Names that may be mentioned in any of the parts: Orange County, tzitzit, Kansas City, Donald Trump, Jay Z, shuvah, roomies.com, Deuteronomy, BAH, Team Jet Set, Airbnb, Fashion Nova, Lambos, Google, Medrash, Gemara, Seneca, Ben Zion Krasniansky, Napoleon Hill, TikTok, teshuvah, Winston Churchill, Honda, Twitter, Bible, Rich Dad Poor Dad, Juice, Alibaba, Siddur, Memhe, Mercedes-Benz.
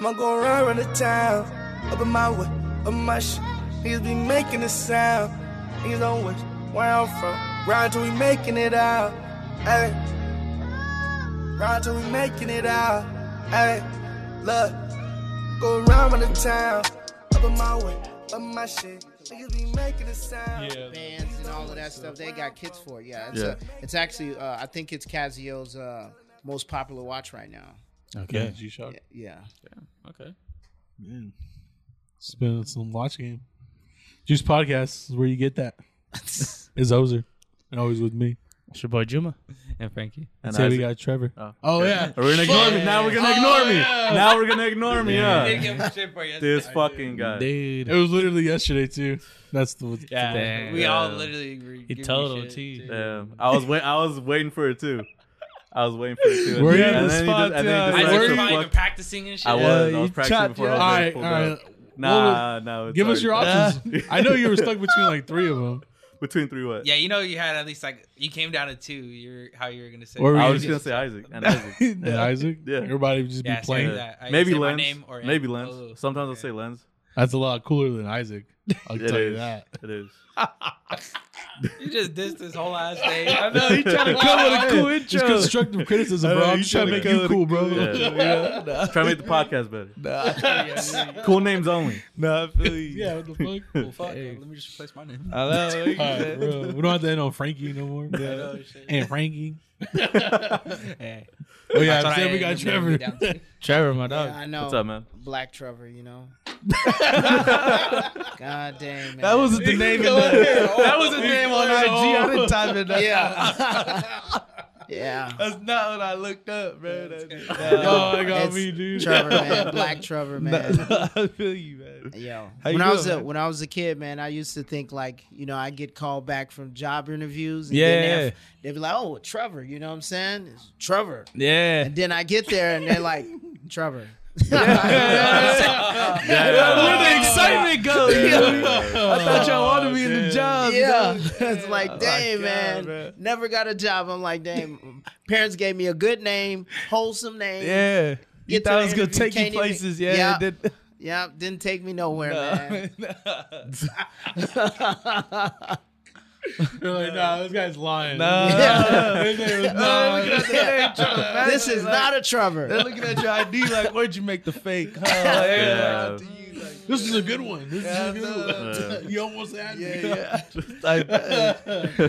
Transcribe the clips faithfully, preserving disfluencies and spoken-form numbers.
I'ma go around, run the town. Up in my way, up in my shit. Niggas be making a sound. Niggas don't wish where I'm from. Ride till we making it out. Hey. Ride till we making it out. Hey. Look. Go around, run the town. Up in my way, up in my shit. Niggas be making a sound. Yeah. Bands and all of that stuff. They got kids for it. Yeah. It's, yeah. A, it's actually, uh, I think it's Casio's uh, most popular watch right now. Okay. Yeah, G-Shock. Yeah. Yeah. Okay. Man. It's been some watch game. Juice Podcast is where you get that. It's Ozer. And always with me. It's your boy Juma. And Frankie. And so we got Trevor. Oh, oh yeah. We're gonna ignore me. Now we're gonna ignore me. Now we're gonna ignore me. Yeah. They gave him shit for yesterday. This fucking guy. Dude. It was literally yesterday too. That's the yeah. Damn. We yeah. all literally agreed. He told him too. Damn. I was wait I was waiting for it too. I was waiting for it too. Were you at the spot? I was probably practicing and shit. I was. I was practicing before I was pulled up. Nah, well, no. Give us your options. I know you were stuck between like three of them. Between three what? Yeah, you know you had at least like, you came down to two. You're how you were going to say. Or I was just going to say Isaac. And Isaac. And yeah. Isaac? Yeah. Everybody would just yeah, be playing. That. I Maybe Lens. Name or Maybe Lens. Oh, sometimes okay. I'll say Lens. That's a lot cooler than Isaac. I'll tell is. you that. It is. You just dissed this whole ass thing. I know. You trying to come with a cool intro. Just constructive criticism, bro. I'm trying to make you cool, bro. Yeah. Yeah. Nah. Trying to make the podcast better. Nah. Cool names only. Nah, I feel you. Yeah, what the fuck? Well, fuck. Hey. Let me just replace my name. I love it. Right, bro. We don't have to end on Frankie no more. Yeah. No, and Frankie. Hey. Oh yeah, I'm saying we got Trevor. Trevor, my dog. Yeah, I know. What's up, man? Black Trevor, you know. God damn, man. That wasn't the name. In the, that wasn't the name on I G. I didn't type it up. Yeah. Yeah. That's not what I looked up, bro. Yeah, that, that, oh, I got me, dude. Trevor, man. Black Trevor, man. I feel you, man. Yo. How when you I doing, was a, when I was a kid, man, I used to think like, you know, I get called back from job interviews. And yeah. Then have, they'd be like, oh, Trevor, you know what I'm saying? It's Trevor. Yeah. And then I get there and they're like, Trevor. Yeah. Yeah. Yeah. Yeah. Where the excitement goes. Yeah. I thought y'all wanted me oh, in the job. Yeah, yeah. It's like, dang, oh, man, God, never got a job. I'm like, damn, parents gave me a good name, wholesome name. Yeah, you thought I was gonna take you places. Even, yeah, yeah, did. Yeah, didn't take me nowhere, no, man. No. They're like, nah, this guy's lying. Nah. Yeah. His name was nah. Yeah. Yeah. This is like, not a Trevor. They're looking at your I D like, where'd you make the fake? Huh? Yeah. Yeah. This is a good one. This yeah, is a good no. one. You almost had yeah, me. Yeah, yeah.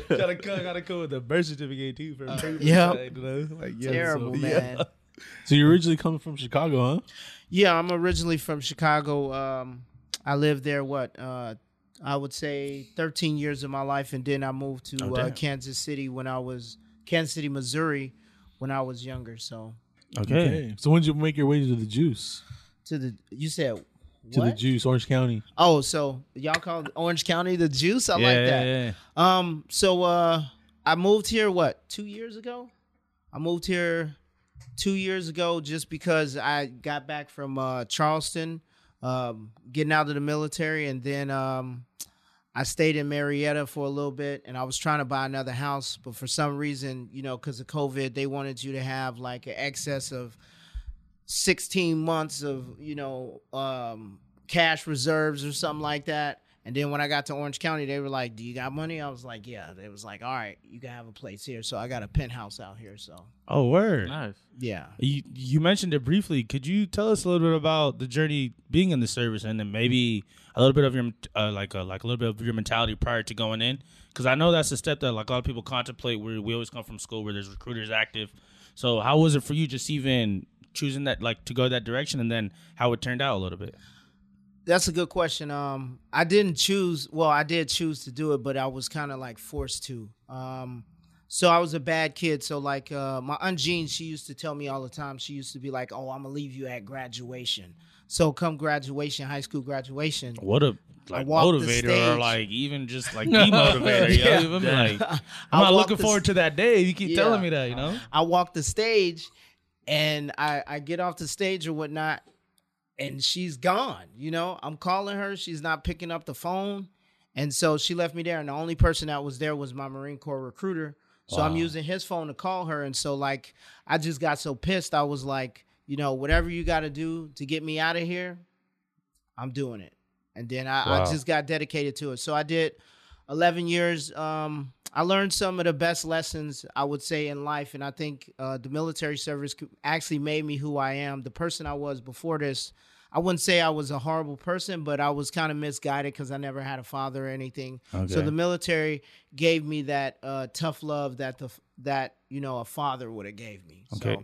Gotta come, gotta come with a birth certificate too for uh, yeah. You know? Like, yeah, terrible, so, man. Yeah. So you're originally coming from Chicago, huh? Yeah, I'm originally from Chicago. Um, I lived there. What? Uh, I would say thirteen years of my life, and then I moved to oh, uh, Kansas City when I was Kansas City, Missouri, when I was younger. So okay. okay. So when did you make your way to the Juice? To the you said. To what? The Juice, Orange County. Oh, so y'all call Orange County the Juice? I yeah, like that. Yeah, yeah. Um, so uh, I moved here, what, two years ago? I moved here two years ago just because I got back from uh, Charleston, um, getting out of the military, and then um, I stayed in Marietta for a little bit, and I was trying to buy another house, but for some reason, you know, because of COVID, they wanted you to have like an excess of sixteen months of, you know, um, cash reserves or something like that. And then when I got to Orange County, they were like, do you got money? I was like, yeah. They was like, all right, you can have a place here. So I got a penthouse out here. So. Oh, word. Nice. Yeah. You, you mentioned it briefly. Could you tell us a little bit about the journey being in the service and then maybe a little bit of your, uh, like, a, like a little bit of your mentality prior to going in? Because I know that's a step that like a lot of people contemplate where we always come from school where there's recruiters active. So how was it for you just even choosing that, like, to go that direction, and then how it turned out a little bit? That's a good question. Um, I didn't choose. Well, I did choose to do it, but I was kind of like forced to. Um, so I was a bad kid. So like uh, my Aunt Jean, she used to tell me all the time. She used to be like, "Oh, I'm gonna leave you at graduation." So come graduation, high school graduation. What a like motivator, or like even just like demotivator. Yeah. You know? Even yeah. Like, I'm I not looking forward st- to that day. You keep yeah. telling me that, you know. I walked the stage. And I, I get off the stage or whatnot, and she's gone. You know, I'm calling her. She's not picking up the phone. And so she left me there. And the only person that was there was my Marine Corps recruiter. So wow. I'm using his phone to call her. And so, like, I just got so pissed. I was like, you know, whatever you got to do to get me out of here, I'm doing it. And then I, wow. I just got dedicated to it. So I did eleven years. Um, I learned some of the best lessons, I would say, in life. And I think uh, the military service actually made me who I am. The person I was before this, I wouldn't say I was a horrible person, but I was kind of misguided because I never had a father or anything. Okay. So the military gave me that uh, tough love that, the that you know, a father would have gave me. Okay. So.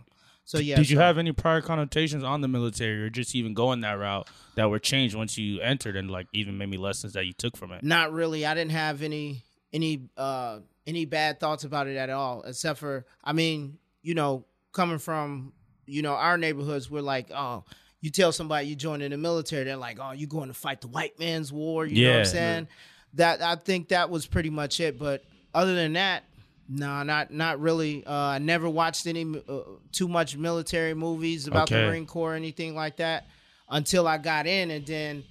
So yeah. Did you so, have any prior connotations on the military, or just even going that route, that were changed once you entered, and like even maybe lessons that you took from it? Not really. I didn't have any any uh, any bad thoughts about it at all, except for I mean, you know, coming from you know our neighborhoods, we're like, oh, you tell somebody you joined in the military, they're like, oh, you going to fight the white man's war? You yeah, know what I'm saying? Yeah. That I think that was pretty much it. But other than that. No, not not really. Uh, I never watched any uh, too much military movies about okay. the Marine Corps or anything like that until I got in. And then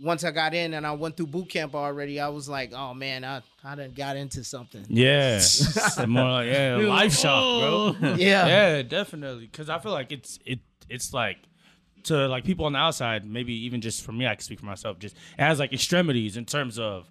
once I got in and I went through boot camp already, I was like, oh, man, I, I done got into something. Yeah. More like, yeah, life shock, bro. Yeah. Yeah, definitely. Because I feel like it's it it's like to like people on the outside, maybe even just for me, I can speak for myself, just it has like extremities in terms of.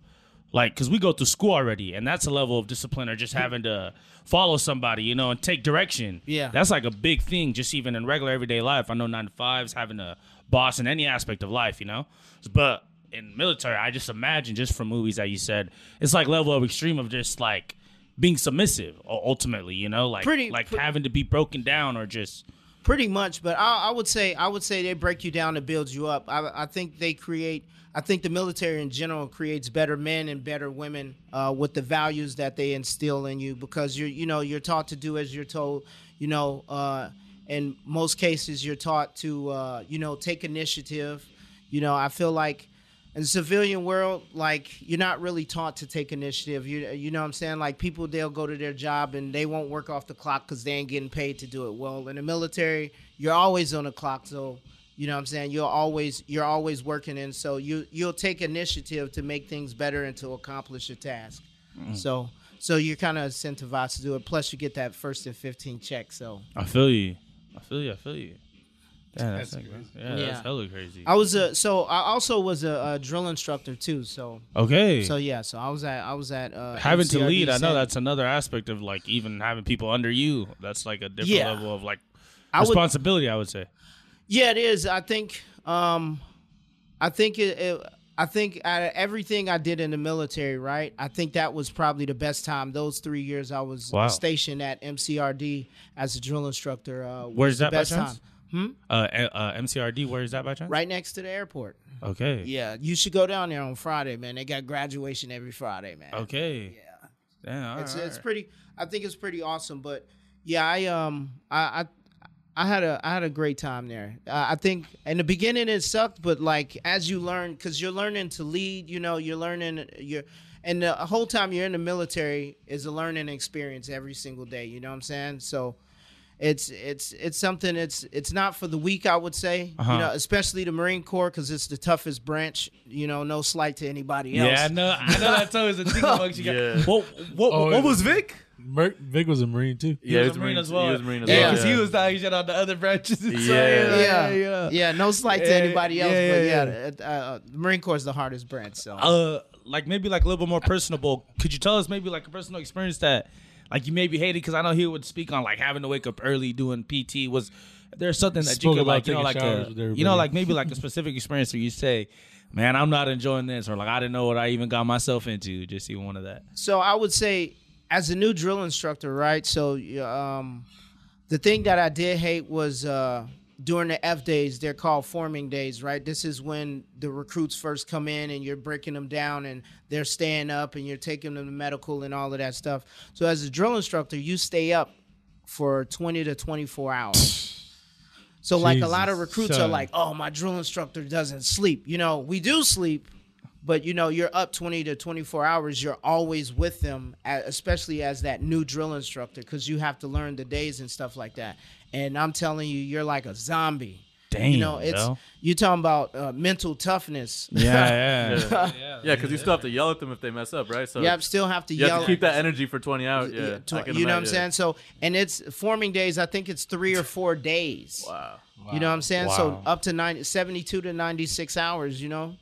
Like, because we go through school already, and that's a level of discipline, or just having to follow somebody, you know, and take direction. Yeah. That's like a big thing, just even in regular everyday life. I know nine to fives, having a boss in any aspect of life, you know. But in military, I just imagine, just from movies that you said, it's like level of extreme of just, like, being submissive, ultimately, you know. Like, pretty, like pre- having to be broken down or just... Pretty much, but I, I would say I would say they break you down to build you up. I, I think they create... I think the military in general creates better men and better women uh, with the values that they instill in you, because you're, you know, you're taught to do as you're told, you know, uh, in most cases you're taught to, uh, you know, take initiative. You know, I feel like in the civilian world, like you're not really taught to take initiative. You, you know what I'm saying? Like people, they'll go to their job and they won't work off the clock because they ain't getting paid to do it. Well, in the military, you're always on the clock. So, you know what I'm saying? You're always you're always working, and so you you'll take initiative to make things better and to accomplish your task. Mm. So so you're kind of incentivized to do it. Plus, you get that first and fifteen check. So I feel you. I feel you. I feel you. Damn, that's, that's crazy. Yeah, yeah, that's hella crazy. I was a so I also was a, a drill instructor too. So okay. So yeah. So I was at I was at uh, having M C R D to lead. Center. I know that's another aspect of like even having people under you. That's like a different yeah. level of like responsibility. I would, I would say. Yeah, it is. I think, um, I think, it, it, I think out of everything I did in the military, right? I think that was probably the best time. Those three years I was wow. stationed at M C R D as a drill instructor. Uh, Where's that by chance? Hmm? Uh, uh, M C R D. Where is that by chance? Right next to the airport. Okay. Yeah, you should go down there on Friday, man. They got graduation every Friday, man. Okay. Yeah. Damn, it's right, it's right. pretty. I think it's pretty awesome. But yeah, I um, I. I I had a I had a great time there. Uh, I think in the beginning it sucked, but like as you learn, because you're learning to lead, you know, you're learning you're, and the whole time you're in the military is a learning experience every single day. You know what I'm saying? So it's it's it's something. It's it's not for the weak, I would say. Uh-huh. You know, especially the Marine Corps, because it's the toughest branch. You know, no slight to anybody else. Yeah, I know. I know that's always a thing amongst you guys. Yeah. Well, what oh, what was Vic? Mer- Vic was a Marine too. Yeah, he was, he was a Marine, Marine as well. He was a Marine as yeah, well. Because yeah. he was talking shit on the other branches. Yeah. So, yeah. yeah, yeah, yeah. No slight yeah. to anybody else, yeah, yeah, but yeah, yeah. Uh, the Marine Corps is the hardest branch. So, uh, like maybe like a little bit more personable. Could you tell us maybe like a personal experience that like you maybe hated? Because I know he would speak on like having to wake up early, doing P T. Was there something that Spoke you could like you know like a, you know like maybe like a specific experience where you say, man, I'm not enjoying this, or like I didn't know what I even got myself into. Just even one of that. So I would say, as a new drill instructor, right? So um, the thing that I did hate was uh, during the F days, they're called forming days, right? This is when the recruits first come in and you're breaking them down and they're staying up and you're taking them to medical and all of that stuff. So as a drill instructor, you stay up for twenty to twenty-four hours. So like Jesus, a lot of recruits son. are like, oh, my drill instructor doesn't sleep. You know, we do sleep. But, you know, you're up twenty to twenty-four hours. You're always with them, especially as that new drill instructor, because you have to learn the days and stuff like that. And I'm telling you, you're like a zombie. Damn, you know, it's yo. you talking about uh, mental toughness. Yeah, yeah, yeah. Because yeah, yeah. you still have to yell at them if they mess up, right? So yeah, I still have to you yell. You have to keep that energy for twenty hours. Yeah, yeah tw you know what I'm saying. So, and it's forming days. I think it's three or four days. Wow. wow. You know what I'm saying. Wow. So up to seventy-two to ninety-six hours. You know.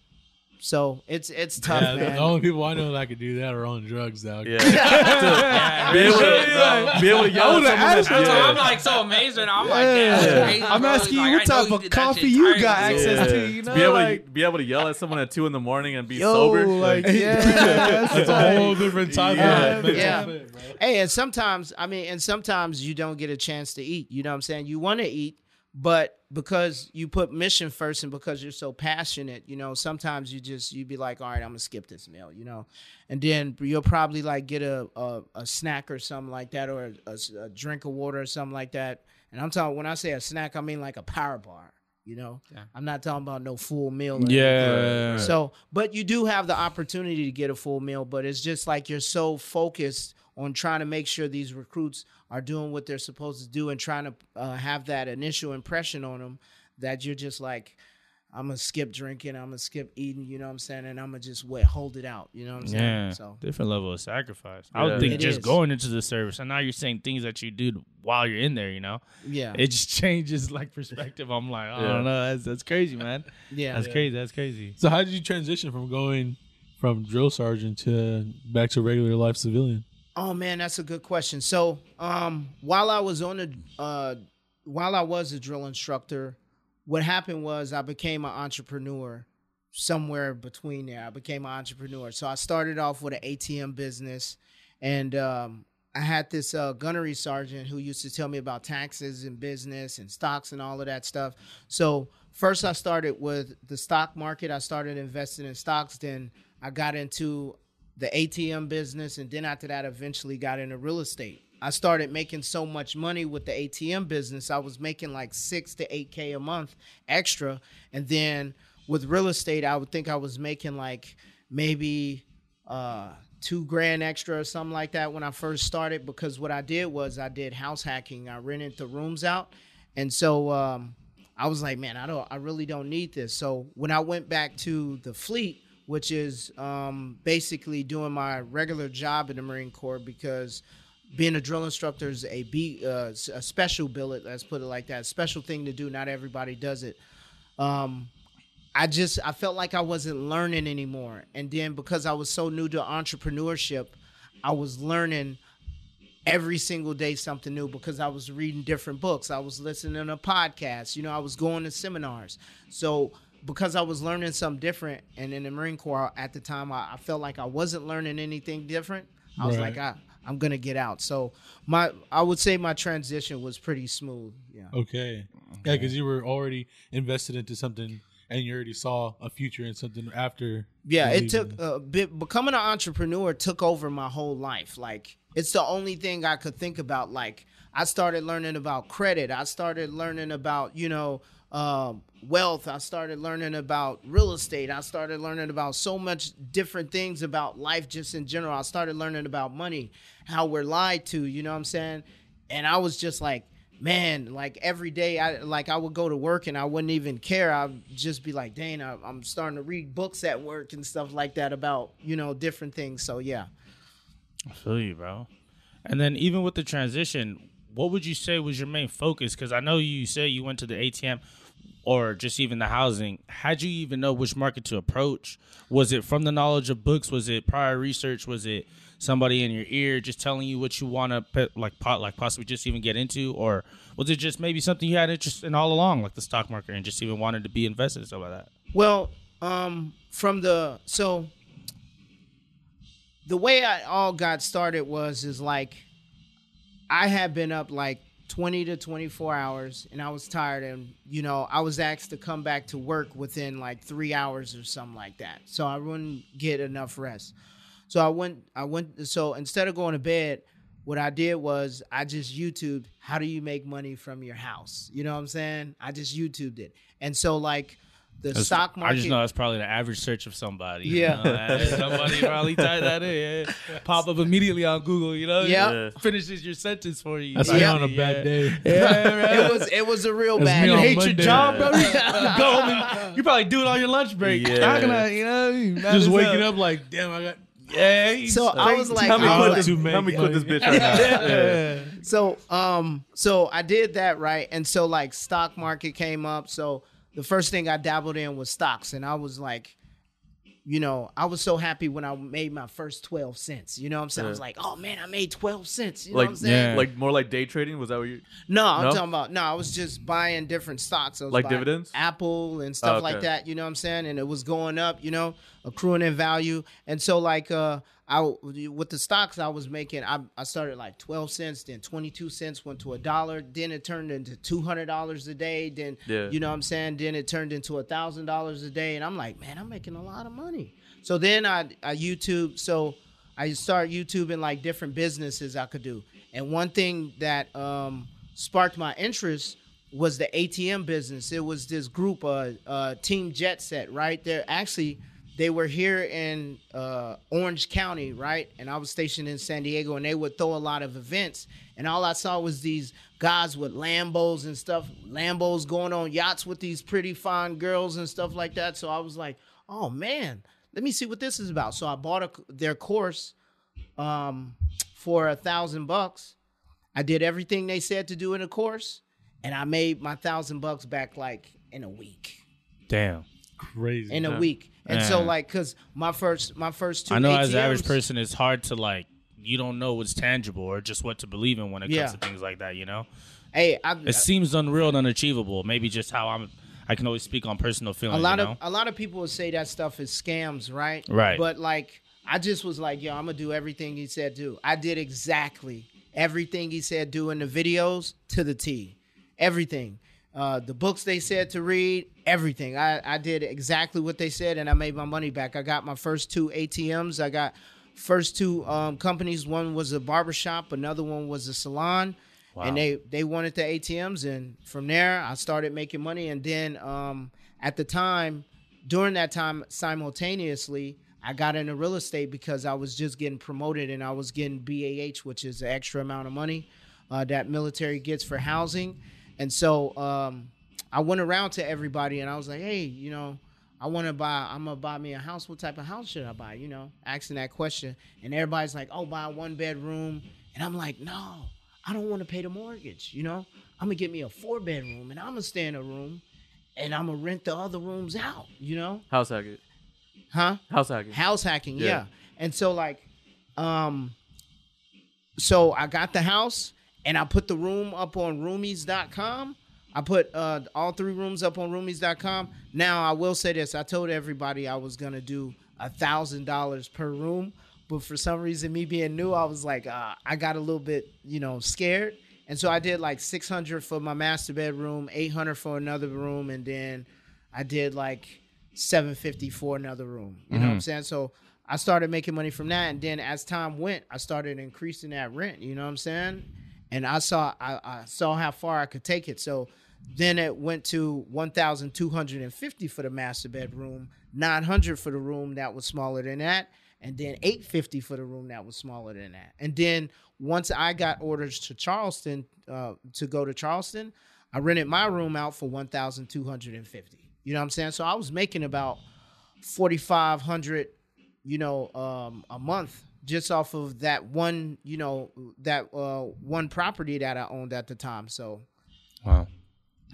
So it's it's tough, yeah, man. The only people I know that could do that are on drugs, dog. Yeah, yeah. be able to, be able to yell at someone that's, yeah. I'm like so amazed right now. I'm yeah. like, that's crazy, I'm bro. asking like, you what type of coffee you got access yeah. to. You know, to be able like, to be able to yell at someone at two in the morning and be yo, sober. Like, like, yeah, that's it's like, a whole different type. Yeah, of yeah. yeah. Hey, and sometimes I mean, and sometimes you don't get a chance to eat. You know what I'm saying? You want to eat. But because you put mission first and because you're so passionate, you know, sometimes you just, you'd be like, all right, I'm going to skip this meal, you know. And then you'll probably like get a, a, a snack or something like that or a, a drink of water or something like that. And I'm talking, when I say a snack, I mean like a power bar, you know. Yeah. I'm not talking about no full meal. Yeah. So, but you do have the opportunity to get a full meal, but it's just like you're so focused on trying to make sure these recruits are doing what they're supposed to do and trying to uh, have that initial impression on them that you're just like, I'm going to skip drinking, I'm going to skip eating, you know what I'm saying? And I'm going to just wait, hold it out, you know what I'm saying? Yeah, so, different level of sacrifice. I yeah. would think it just is. going into the service, and now you're saying things that you do while you're in there, you know? Yeah. It just changes, like, perspective. I'm like, oh, yeah. I don't know, that's, that's crazy, man. yeah. That's yeah. crazy, that's crazy. So how did you transition from going from drill sergeant to back to regular life civilian? Oh man, that's a good question. So, um, while I was on the, uh, while I was a drill instructor, what happened was I became an entrepreneur. Somewhere between there, I became an entrepreneur. So I started off with an A T M business, and um, I had this uh, gunnery sergeant who used to tell me about taxes and business and stocks and all of that stuff. So first, I started with the stock market. I started investing in stocks. Then I got into the A T M business, and then after that, eventually got into real estate. I started making so much money with the A T M business. I was making like six to eight K a month extra. And then with real estate, I would think I was making like maybe uh, two grand extra or something like that when I first started, because what I did was I did house hacking. I rented the rooms out. And so um, I was like, man, I don't, I really don't need this. So when I went back to the fleet, which is um, basically doing my regular job in the Marine Corps, because being a drill instructor is a, B, uh, a special billet, let's put it like that, a special thing to do. Not everybody does it. Um, I just, I felt like I wasn't learning anymore. And then because I was so new to entrepreneurship, I was learning every single day something new, because I was reading different books. I was listening to podcasts, you know, I was going to seminars. So because I was learning something different, and in the Marine Corps at the time, I, I felt like I wasn't learning anything different. I right. was like, I, I'm going to get out. So my, I would say my transition was pretty smooth. Yeah. Okay. okay. Yeah, because you were already invested into something, and you already saw a future in something after. Yeah, it took a bit. Becoming an entrepreneur took over my whole life. Like, it's the only thing I could think about. Like, I started learning about credit. I started learning about, you know, Um, wealth. I started learning about real estate. I started learning about so much different things about life just in general. I started learning about money, how we're lied to, you know what I'm saying? And I was just like, man, like every day, I like I would go to work and I wouldn't even care. I'd just be like, dang, I, I'm starting to read books at work and stuff like that about, you know, different things. So, yeah. I feel you, bro. And then even with the transition, what would you say was your main focus? Because I know you say you went to the A T M, or just even the housing. How'd you even know which market to approach? Was it from the knowledge of books? Was it prior research? Was it somebody in your ear just telling you what you want to like, pot, like possibly just even get into? Or was it just maybe something you had interest in all along, like the stock market, and just even wanted to be invested in stuff like that? Well, um, from the, so the way I all got started was, is like, I had been up like twenty to twenty-four hours, and I was tired, and you know, I was asked to come back to work within like three hours or something like that, so I wouldn't get enough rest. So I went, I went. So instead of going to bed, what I did was I just YouTubed how do you make money from your house. You know what I'm saying? I just YouTubed it, and so like the that's, stock market. I just know that's probably the average search of somebody. Yeah. You know? Somebody probably typed that in. Yeah. Pop up immediately on Google, you know? Yep. Yeah. Finishes your sentence for you. That's right. Yeah. On a bad day. Yeah. Yeah, right. It was it was a real that's bad day. You hate Monday. Your job, bro? Go home. You probably do it on your lunch break. Yeah. How can I, you know? You just waking up. up like, damn, I got... Yeah, so I was like, let me put this, like, yeah. this bitch right now. Yeah. Yeah. So, um, so I did that, right? And so, like, stock market came up. So the first thing I dabbled in was stocks, and I was like, you know, I was so happy when I made my first twelve cents. You know what I'm saying? Yeah. I was like, oh man, I made twelve cents. You know like, what I'm saying? Yeah. Like more like day trading. Was that what you? No, I'm no? talking about. No, I was just buying different stocks. I was like dividends, Apple and stuff oh, okay. like that. You know what I'm saying? And it was going up. You know, accruing in value. And so like, uh, I with the stocks I was making, I I started like twelve cents, then twenty-two cents went to a dollar, then it turned into two hundred dollars a day. Then yeah. you know what I'm saying? Then it turned into a thousand dollars a day, and I'm like, man, I'm making a lot of money. So then I, I YouTube, so I started YouTubing like different businesses I could do. And one thing that um, sparked my interest was the A T M business. It was this group, uh, uh, Team Jet Set, right? They're actually, they were here in uh, Orange County, right? And I was stationed in San Diego, and they would throw a lot of events. And all I saw was these guys with Lambos and stuff, Lambos going on yachts with these pretty fine girls and stuff like that. So I was like, oh man, let me see what this is about. So I bought a, their course um, for a thousand bucks. I did everything they said to do in the course, and I made my thousand bucks back like in a week. Damn, crazy. In man. a week, and man. so like, cause my first, my first two. I know A T Ms, as an average person, it's hard to like, you don't know what's tangible or just what to believe in when it comes yeah. to things like that, you know. Hey, I, it I, seems unreal and unachievable. Maybe just how I'm. I can always speak on personal feelings. A lot you know? of a lot of people would say that stuff is scams, right? Right. But like, I just was like, yo, I'm gonna do everything he said do. I did exactly everything he said do in the videos to the T, everything. Uh, the books they said to read, everything. I, I did exactly what they said, and I made my money back. I got my first two A T Ms. I got first two um, companies. One was a barbershop, another one was a salon. Wow. And they, they wanted the A T Ms, and from there, I started making money. And then um, at the time, during that time, simultaneously, I got into real estate because I was just getting promoted, and I was getting B A H, which is an extra amount of money uh, that military gets for housing. And so um, I went around to everybody, and I was like, hey, you know, I want to buy, I'm going to buy me a house. What type of house should I buy? You know, asking that question. And everybody's like, oh, buy a one-bedroom. And I'm like, no. I don't want to pay the mortgage, you know? I'm going to get me a four-bedroom, and I'm going to stay in a room, and I'm going to rent the other rooms out, you know? House hacking. Huh? House hacking. House hacking, yeah. yeah. And so, like, um, so I got the house, and I put the room up on roomies dot com. I put uh, all three rooms up on roomies dot com. Now, I will say this. I told everybody I was going to do one thousand dollars per room. But for some reason, me being new, I was like, uh, I got a little bit, you know, scared. And so I did like six hundred for my master bedroom, eight hundred for another room. And then I did like seven fifty for another room. You mm-hmm. know what I'm saying? So I started making money from that. And then as time went, I started increasing that rent. You know what I'm saying? And I saw I, I saw how far I could take it. So then it went to one thousand two hundred fifty for the master bedroom, nine hundred for the room that was smaller than that. And then eight hundred fifty for the room that was smaller than that. And then once I got orders to Charleston, uh, to go to Charleston, I rented my room out for one thousand two hundred fifty. You know what I'm saying? So I was making about forty-five hundred, you know, um, a month just off of that one, you know, that uh, one property that I owned at the time. So, wow.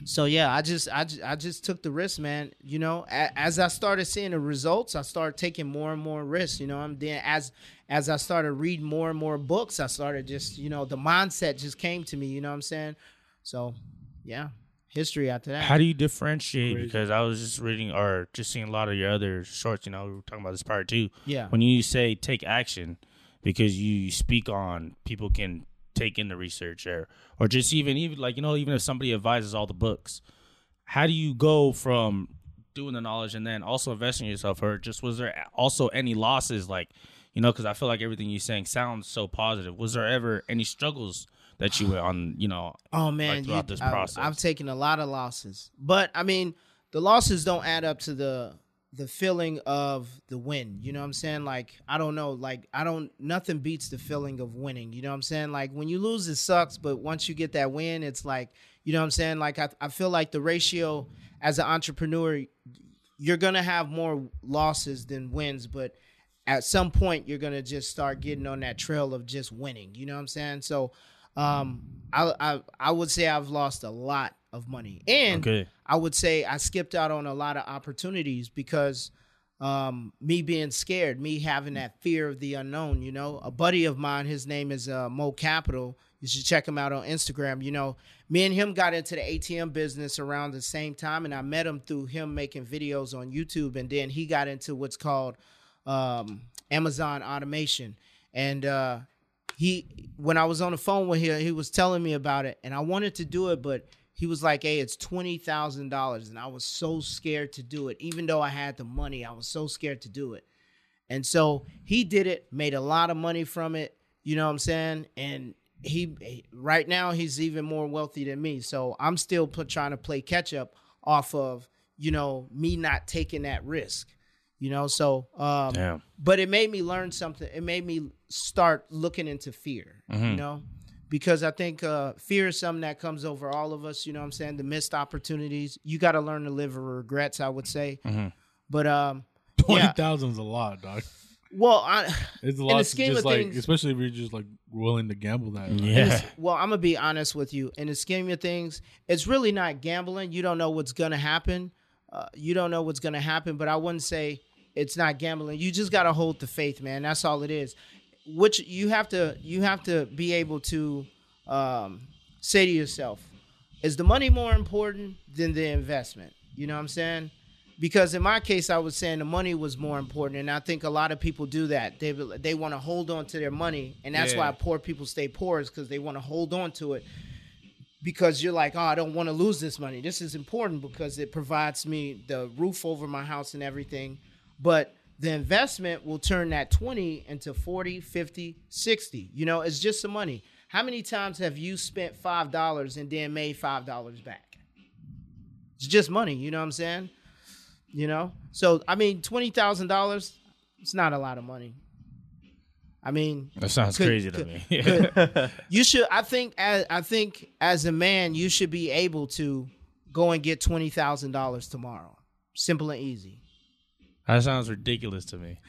So yeah, I just I just, I just took the risk, man. You know, as I started seeing the results, I started taking more and more risks. You know, I'm then as as I started reading more and more books, I started just, you know, the mindset just came to me. You know what I'm saying? So, yeah, history after that. How do you differentiate? Crazy. Because I was just reading or just seeing a lot of your other shorts. You know, we were talking about this prior too. Yeah. When you say take action, because you speak on people can. Take in the research or, or just even, even like, you know, even if somebody advises all the books, how do you go from doing the knowledge and then also investing in yourself? Or just was there also any losses? Like, you know, because I feel like everything you're saying sounds so positive. Was there ever any struggles that you were on, you know, oh man, like throughout you, this I, process? I've taken a lot of losses. But I mean, the losses don't add up to the the feeling of the win. You know what I'm saying? Like, I don't know. Like, I don't, nothing beats the feeling of winning. You know what I'm saying? Like, when you lose, it sucks. But once you get that win, it's like, you know what I'm saying? Like, I, I feel like the ratio as an entrepreneur, you're going to have more losses than wins. But at some point, you're going to just start getting on that trail of just winning. You know what I'm saying? So um, I, I, I would say I've lost a lot of money. And okay. I would say I skipped out on a lot of opportunities because um, me being scared, me having that fear of the unknown, you know. A buddy of mine, his name is uh, Mo Capital. You should check him out on Instagram. You know, me and him got into the A T M business around the same time, and I met him through him making videos on YouTube, and then he got into what's called um, Amazon automation. And uh, he, when I was on the phone with him, he was telling me about it, and I wanted to do it, but he was like, hey, it's twenty thousand dollars. And I was so scared to do it. Even though I had the money, I was so scared to do it. And so he did it, made a lot of money from it. You know what I'm saying? And he, right now, he's even more wealthy than me. So I'm still put, trying to play catch up off of, you know, me not taking that risk, you know? So, um, Damn. But it made me learn something. It made me start looking into fear, mm-hmm. you know? Because I think uh, fear is something that comes over all of us. You know what I'm saying? The missed opportunities. You got to learn to live with regrets, I would say. Mm-hmm. But um, twenty thousand yeah. is a lot, dog. Well, I, it's a lot. In the scheme of things, like, especially if you're just like willing to gamble that. Yeah. This, well, I'm gonna be honest with you. In the scheme of things, it's really not gambling. You don't know what's gonna happen. Uh, you don't know what's gonna happen. But I wouldn't say it's not gambling. You just gotta hold the faith, man. That's all it is. Which you have to you have to be able to um, say to yourself, is the money more important than the investment? You know what I'm saying? Because in my case, I was saying the money was more important. And I think a lot of people do that. They they want to hold on to their money. And that's yeah. why poor people stay poor, is because they want to hold on to it. Because you're like, oh, I don't want to lose this money. This is important because it provides me the roof over my house and everything. But the investment will turn that twenty into forty, fifty, sixty. You know, it's just some money. How many times have you spent five dollars and then made five dollars back? It's just money. You know what I'm saying? You know? So, I mean, twenty thousand dollars, it's not a lot of money. I mean, that sounds could, crazy could, to me. could, you should, I think, as, I think as a man, you should be able to go and get twenty thousand dollars tomorrow. Simple and easy. That sounds ridiculous to me,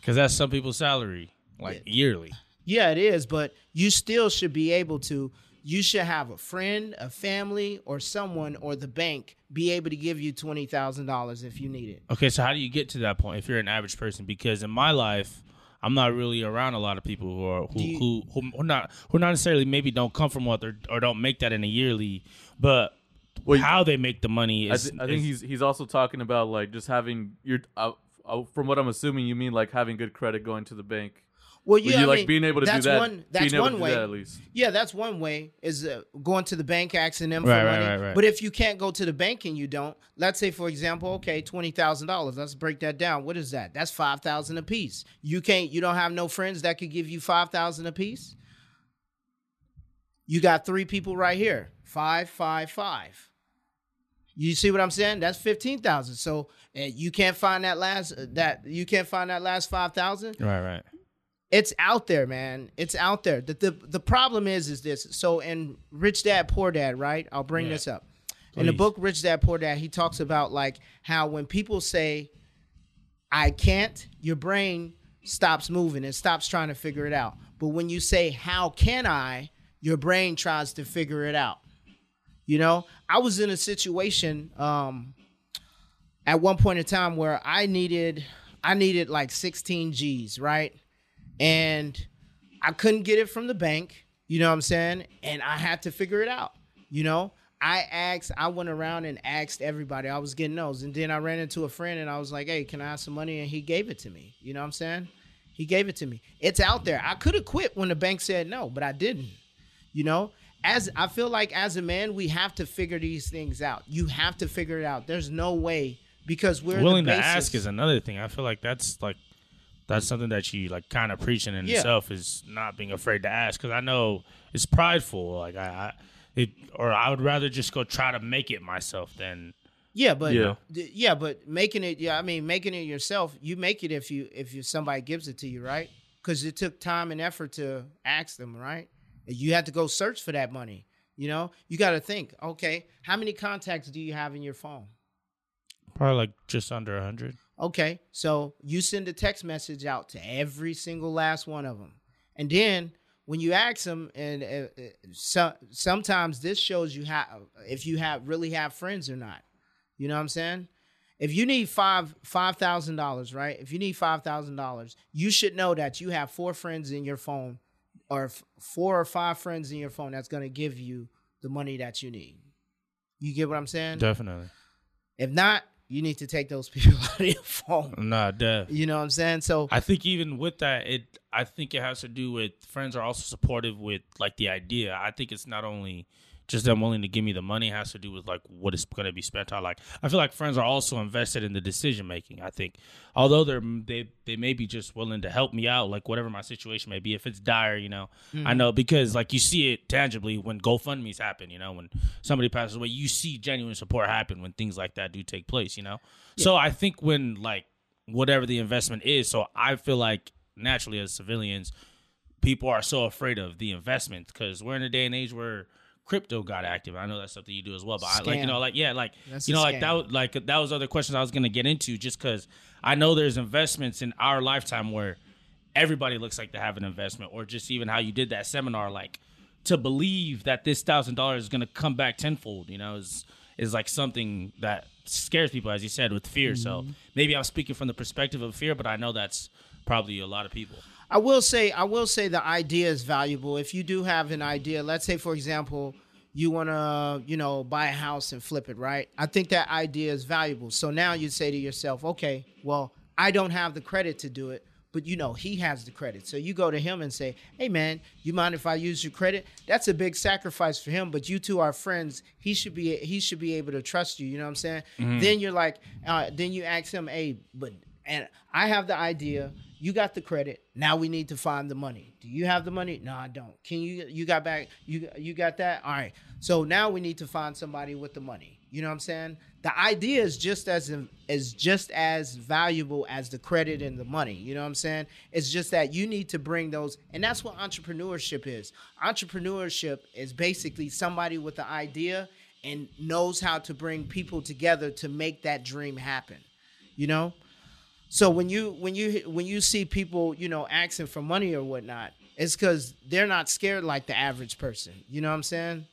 because that's some people's salary, like yeah. yearly. Yeah, it is, but you still should be able to. You should have a friend, a family, or someone, or the bank be able to give you twenty thousand dollars if you need it. Okay, so how do you get to that point if you're an average person? Because in my life, I'm not really around a lot of people who are who you, who, who, who not who not necessarily maybe don't come from wealth or, or don't make that in a yearly, but. Well, how they make the money is. I, th- I think is, he's he's also talking about like just having your. Uh, uh, from what I'm assuming, you mean like having good credit, going to the bank. Well, yeah, you, like mean, being able to do that. One, that's being one able to way. Do that at least. Yeah, that's one way is uh, going to the bank, asking them right, for right, money. Right, right. But if you can't go to the bank and you don't, let's say for example, okay, twenty thousand dollars. Let's break that down. What is that? That's five thousand apiece. You can't. You don't have no friends that could give you five thousand apiece. You got three people right here. Five, five, five. You see what I'm saying? That's fifteen thousand. So uh, you can't find that last uh, that you can't find that last five thousand. Right, right. It's out there, man. It's out there. The, the the problem is is this. So in Rich Dad Poor Dad, right? I'll bring yeah. this up. Please. In the book Rich Dad Poor Dad, he talks about like how when people say, "I can't," your brain stops moving and stops trying to figure it out. But when you say, "How can I?" your brain tries to figure it out. You know, I was in a situation um, at one point in time where I needed, I needed like sixteen G's, right? And I couldn't get it from the bank, you know what I'm saying? And I had to figure it out, you know? I asked, I went around and asked everybody. I was getting those. And then I ran into a friend and I was like, hey, can I have some money? And he gave it to me, you know what I'm saying? He gave it to me. It's out there. I could have quit when the bank said no, but I didn't, you know? As I feel like as a man, we have to figure these things out. You have to figure it out. There's no way because we're willing the to ask is another thing. I feel like that's like that's something that you like kind of preaching in yeah. itself is not being afraid to ask, because I know it's prideful. Like I, I it, or I would rather just go try to make it myself than Yeah, but yeah. yeah, but making it, yeah, I mean, making it yourself, you make it if you if you somebody gives it to you, right? Because it took time and effort to ask them, right? You had to go search for that money. You know, you got to think, okay, how many contacts do you have in your phone? Probably like just under a hundred. Okay, so you send a text message out to every single last one of them, and then when you ask them, and uh, so, sometimes this shows you how if you have really have friends or not. You know what I'm saying? If you need five five thousand dollars, right? If you need five thousand dollars, you should know that you have four friends in your phone, or f- four or five friends in your phone that's going to give you the money that you need. You get what I'm saying? Definitely. If not, you need to take those people out of your phone. Nah, def. You know what I'm saying? So I think even with that, it I think it has to do with friends are also supportive with like the idea. I think it's not only just them willing to give me the money, has to do with like what it's going to be spent on. Like I feel like friends are also invested in the decision making. I think although they're they they may be just willing to help me out, like whatever my situation may be, if it's dire, you know. Mm-hmm. I know because like you see it tangibly when GoFundMe's happen, you know, when somebody passes away, you see genuine support happen when things like that do take place, you know. Yeah. So I think when like whatever the investment is, so I feel like naturally as civilians, people are so afraid of the investment because we're in a day and age where crypto got active. I know that's something you do as well, but scam. I like, you know, like, yeah, like, that's you know, like that, like that was other questions I was going to get into just because I know there's investments in our lifetime where everybody looks like they have an investment or just even how you did that seminar, like to believe that this thousand dollars is going to come back tenfold, you know, is, is like something that scares people, as you said, with fear. Mm-hmm. So maybe I'm speaking from the perspective of fear, but I know that's probably a lot of people. I will say, I will say the idea is valuable. If you do have an idea, let's say, for example, you want to, you know, buy a house and flip it, right? I think that idea is valuable. So now you say to yourself, okay, well, I don't have the credit to do it, but you know, he has the credit. So you go to him and say, hey man, you mind if I use your credit? That's a big sacrifice for him, but you two are friends. He should be, he should be able to trust you. You know what I'm saying? Mm-hmm. Then you're like, uh, then you ask him, hey, but, and I have the idea. You got the credit. Now we need to find the money. Do you have the money? No, I don't. Can you, you got back, you you got that? All right. So now we need to find somebody with the money. You know what I'm saying? The idea is just as, is just as valuable as the credit and the money. You know what I'm saying? It's just that you need to bring those, and that's what entrepreneurship is. Entrepreneurship is basically somebody with the idea and knows how to bring people together to make that dream happen. You know? So when you when you when you see people, you know, asking for money or whatnot, it's because they're not scared like the average person. You know what I'm saying?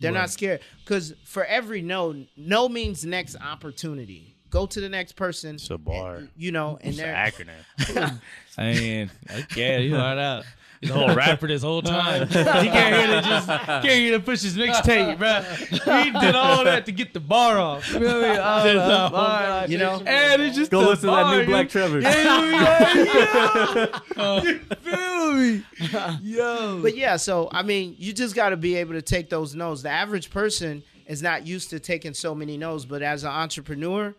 They're right. Not scared because for every no, no means next opportunity. Go to the next person. It's a bar. And, you know, and it's they're an acronym. I mean, okay, you know that. He's a whole rapper this whole time. He can't really just can't even push his mixtape, bro. He did all that to get the bar off. You know, the bar, you know? And it's just go the listen bar, to that new Black Trevor. Yeah, you feel me? Yo. But yeah, so I mean, you just got to be able to take those no's. The average person is not used to taking so many no's, but as an entrepreneur,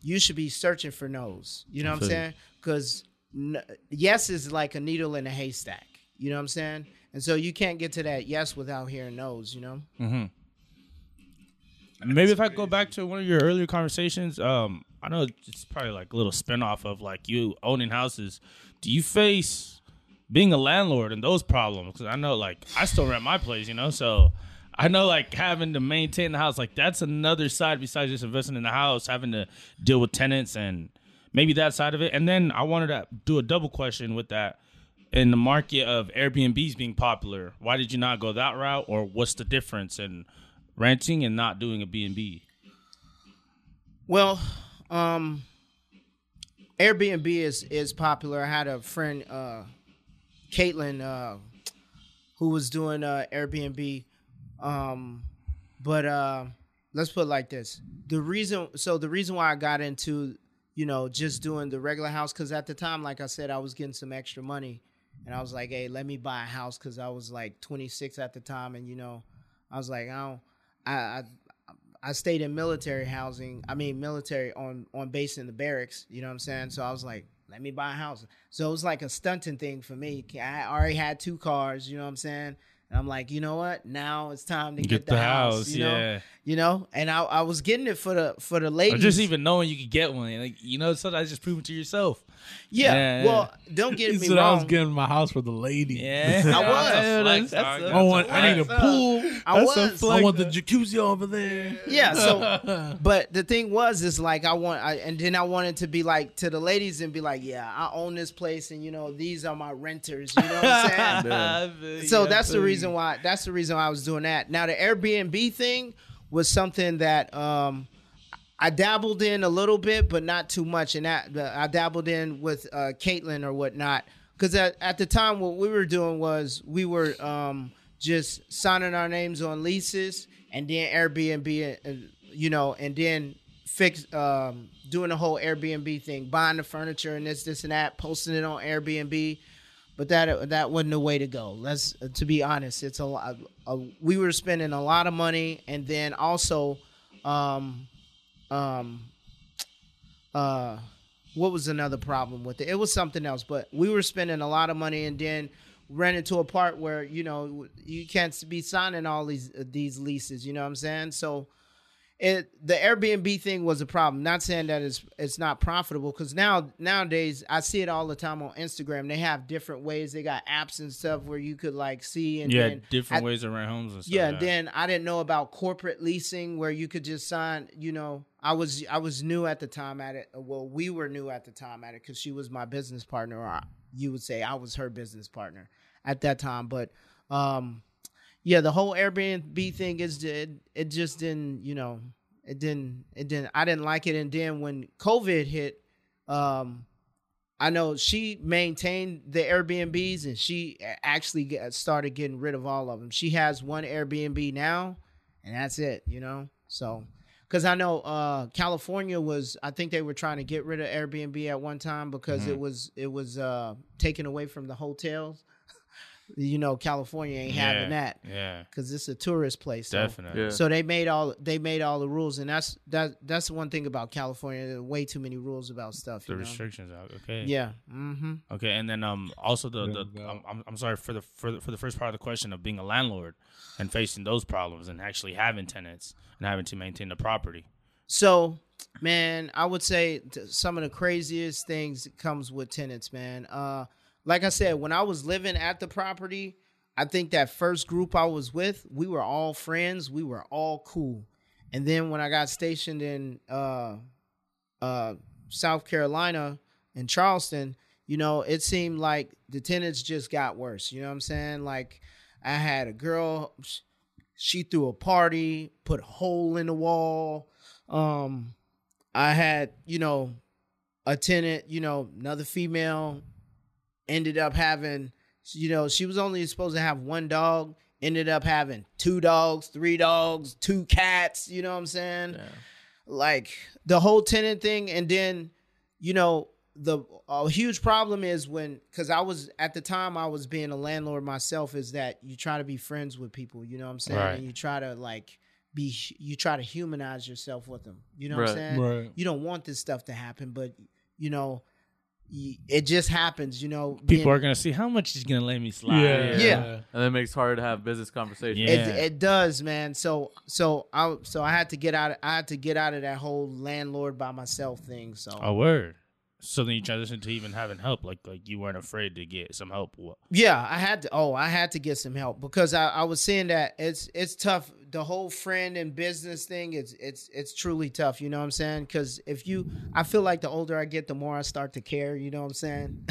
you should be searching for no's. You know what I'm saying? Because yes is like a needle in a haystack. You know what I'm saying? And so you can't get to that yes without hearing no's, you know? Mm-hmm. Maybe if I go back to one of your earlier conversations, um, I know it's probably like a little spinoff of like you owning houses. Do you face being a landlord and those problems? Because I know like I still rent my place, you know? So I know like having to maintain the house, like that's another side besides just investing in the house, having to deal with tenants and maybe that side of it. And then I wanted to do a double question with that. In the market of Airbnbs being popular, why did you not go that route? Or what's the difference in renting and not doing a B and B? Well, um, Airbnb is, is popular. I had a friend, uh, Caitlin, uh, who was doing uh, Airbnb. Um, but uh, let's put it like this. The reason, so the reason why I got into, you know, just doing the regular house, because at the time, like I said, I was getting some extra money. And I was like, hey, let me buy a house because I was like twenty-six at the time. And, you know, I was like, I don't, I, I, I stayed in military housing. I mean, military on, on base in the barracks. You know what I'm saying? So I was like, let me buy a house. So it was like a stunting thing for me. I already had two cars. You know what I'm saying? And I'm like, you know what? Now it's time to get, get the, the house. house you yeah. know, you know. And I, I was getting it for the for the ladies. Or just even knowing you could get one, like, you know, sometimes just prove it to yourself. Yeah. yeah. Well, don't get me wrong. I was getting my house for the ladies. Yeah, I was. That's a, that's a, I want. I need a pool. I was. I want the jacuzzi over there. Yeah. So, but the thing was, is like I want, I, and then I wanted to be like to the ladies and be like, yeah, I own this place, and you know, these are my renters. You know what I'm saying? So yeah, that's the reason. Reason why that's the reason why I was doing that. Now the Airbnb thing was something that um, I dabbled in a little bit, but not too much. And that uh, I dabbled in with uh, Caitlin or whatnot, because at, at the time what we were doing was we were um, just signing our names on leases and then Airbnb, uh, you know, and then fix um, doing the whole Airbnb thing, buying the furniture and this, this, and that, posting it on Airbnb. But that that wasn't the way to go. Let's to be honest, it's a, a, a we were spending a lot of money, and then also, um, um, uh, what was another problem with it? It was something else, but we were spending a lot of money, and then ran into a part where you know you can't be signing all these these leases. You know what I'm saying? So, it the Airbnb thing was a problem. Not saying that it's it's not profitable, because now nowadays I see it all the time on Instagram. They have different ways. They got apps and stuff where you could like see and yeah, then different I, ways to rent homes and stuff. Yeah, and then I didn't know about corporate leasing where you could just sign. You know, I was I was new at the time at it. Well, we were new at the time at it because she was my business partner. Or you would say I was her business partner at that time, but. um Yeah, the whole Airbnb thing is it, it just didn't, you know, it didn't, it didn't, I didn't like it. And then when COVID hit, um, I know she maintained the Airbnbs and she actually started getting rid of all of them. She has one Airbnb now and that's it, you know? So, because I know uh, California was, I think they were trying to get rid of Airbnb at one time because mm-hmm. it was, it was uh, taken away from the hotels. You know, California ain't yeah, having that, yeah, because it's a tourist place. So. Definitely. Yeah. So they made all they made all the rules, and that's that that's one thing about California. There are way too many rules about stuff. The you know? Restrictions out. Okay. Yeah. Mm-hmm. Okay, and then um also the, the, the I'm I'm sorry for the, for the for the first part of the question of being a landlord and facing those problems and actually having tenants and having to maintain the property. So, man, I would say some of the craziest things comes with tenants, man. Uh. Like I said, when I was living at the property, I think that first group I was with, we were all friends. We were all cool. And then when I got stationed in uh, uh, South Carolina in Charleston, you know, it seemed like the tenants just got worse. You know what I'm saying? Like I had a girl, she threw a party, put a hole in the wall. Um, I had, you know, a tenant, you know, another female ended up having, you know, she was only supposed to have one dog, ended up having two dogs, three dogs, two cats, you know what I'm saying? Yeah. Like the whole tenant thing. And then, you know, the a huge problem is when, because I was, at the time I was being a landlord myself, is that you try to be friends with people, you know what I'm saying? Right. And you try to like be, you try to humanize yourself with them, you know right. what I'm saying? Right. You don't want this stuff to happen, but you know, it just happens, you know. People being, are gonna see how much he's gonna let me slide. Yeah, yeah. And it makes it harder to have business conversations. Yeah. It, it does, man. So, so I, so I had to get out. Of, I had to get out of that whole landlord by myself thing. So, oh word. So then you transitioned to even having help, like like you weren't afraid to get some help. Yeah, I had to. Oh, I had to get some help because I, I was seeing that it's it's tough. The whole friend and business thing, it's it's it's truly tough. You know what I'm saying? Because if you, I feel like the older I get, the more I start to care. You know what I'm saying?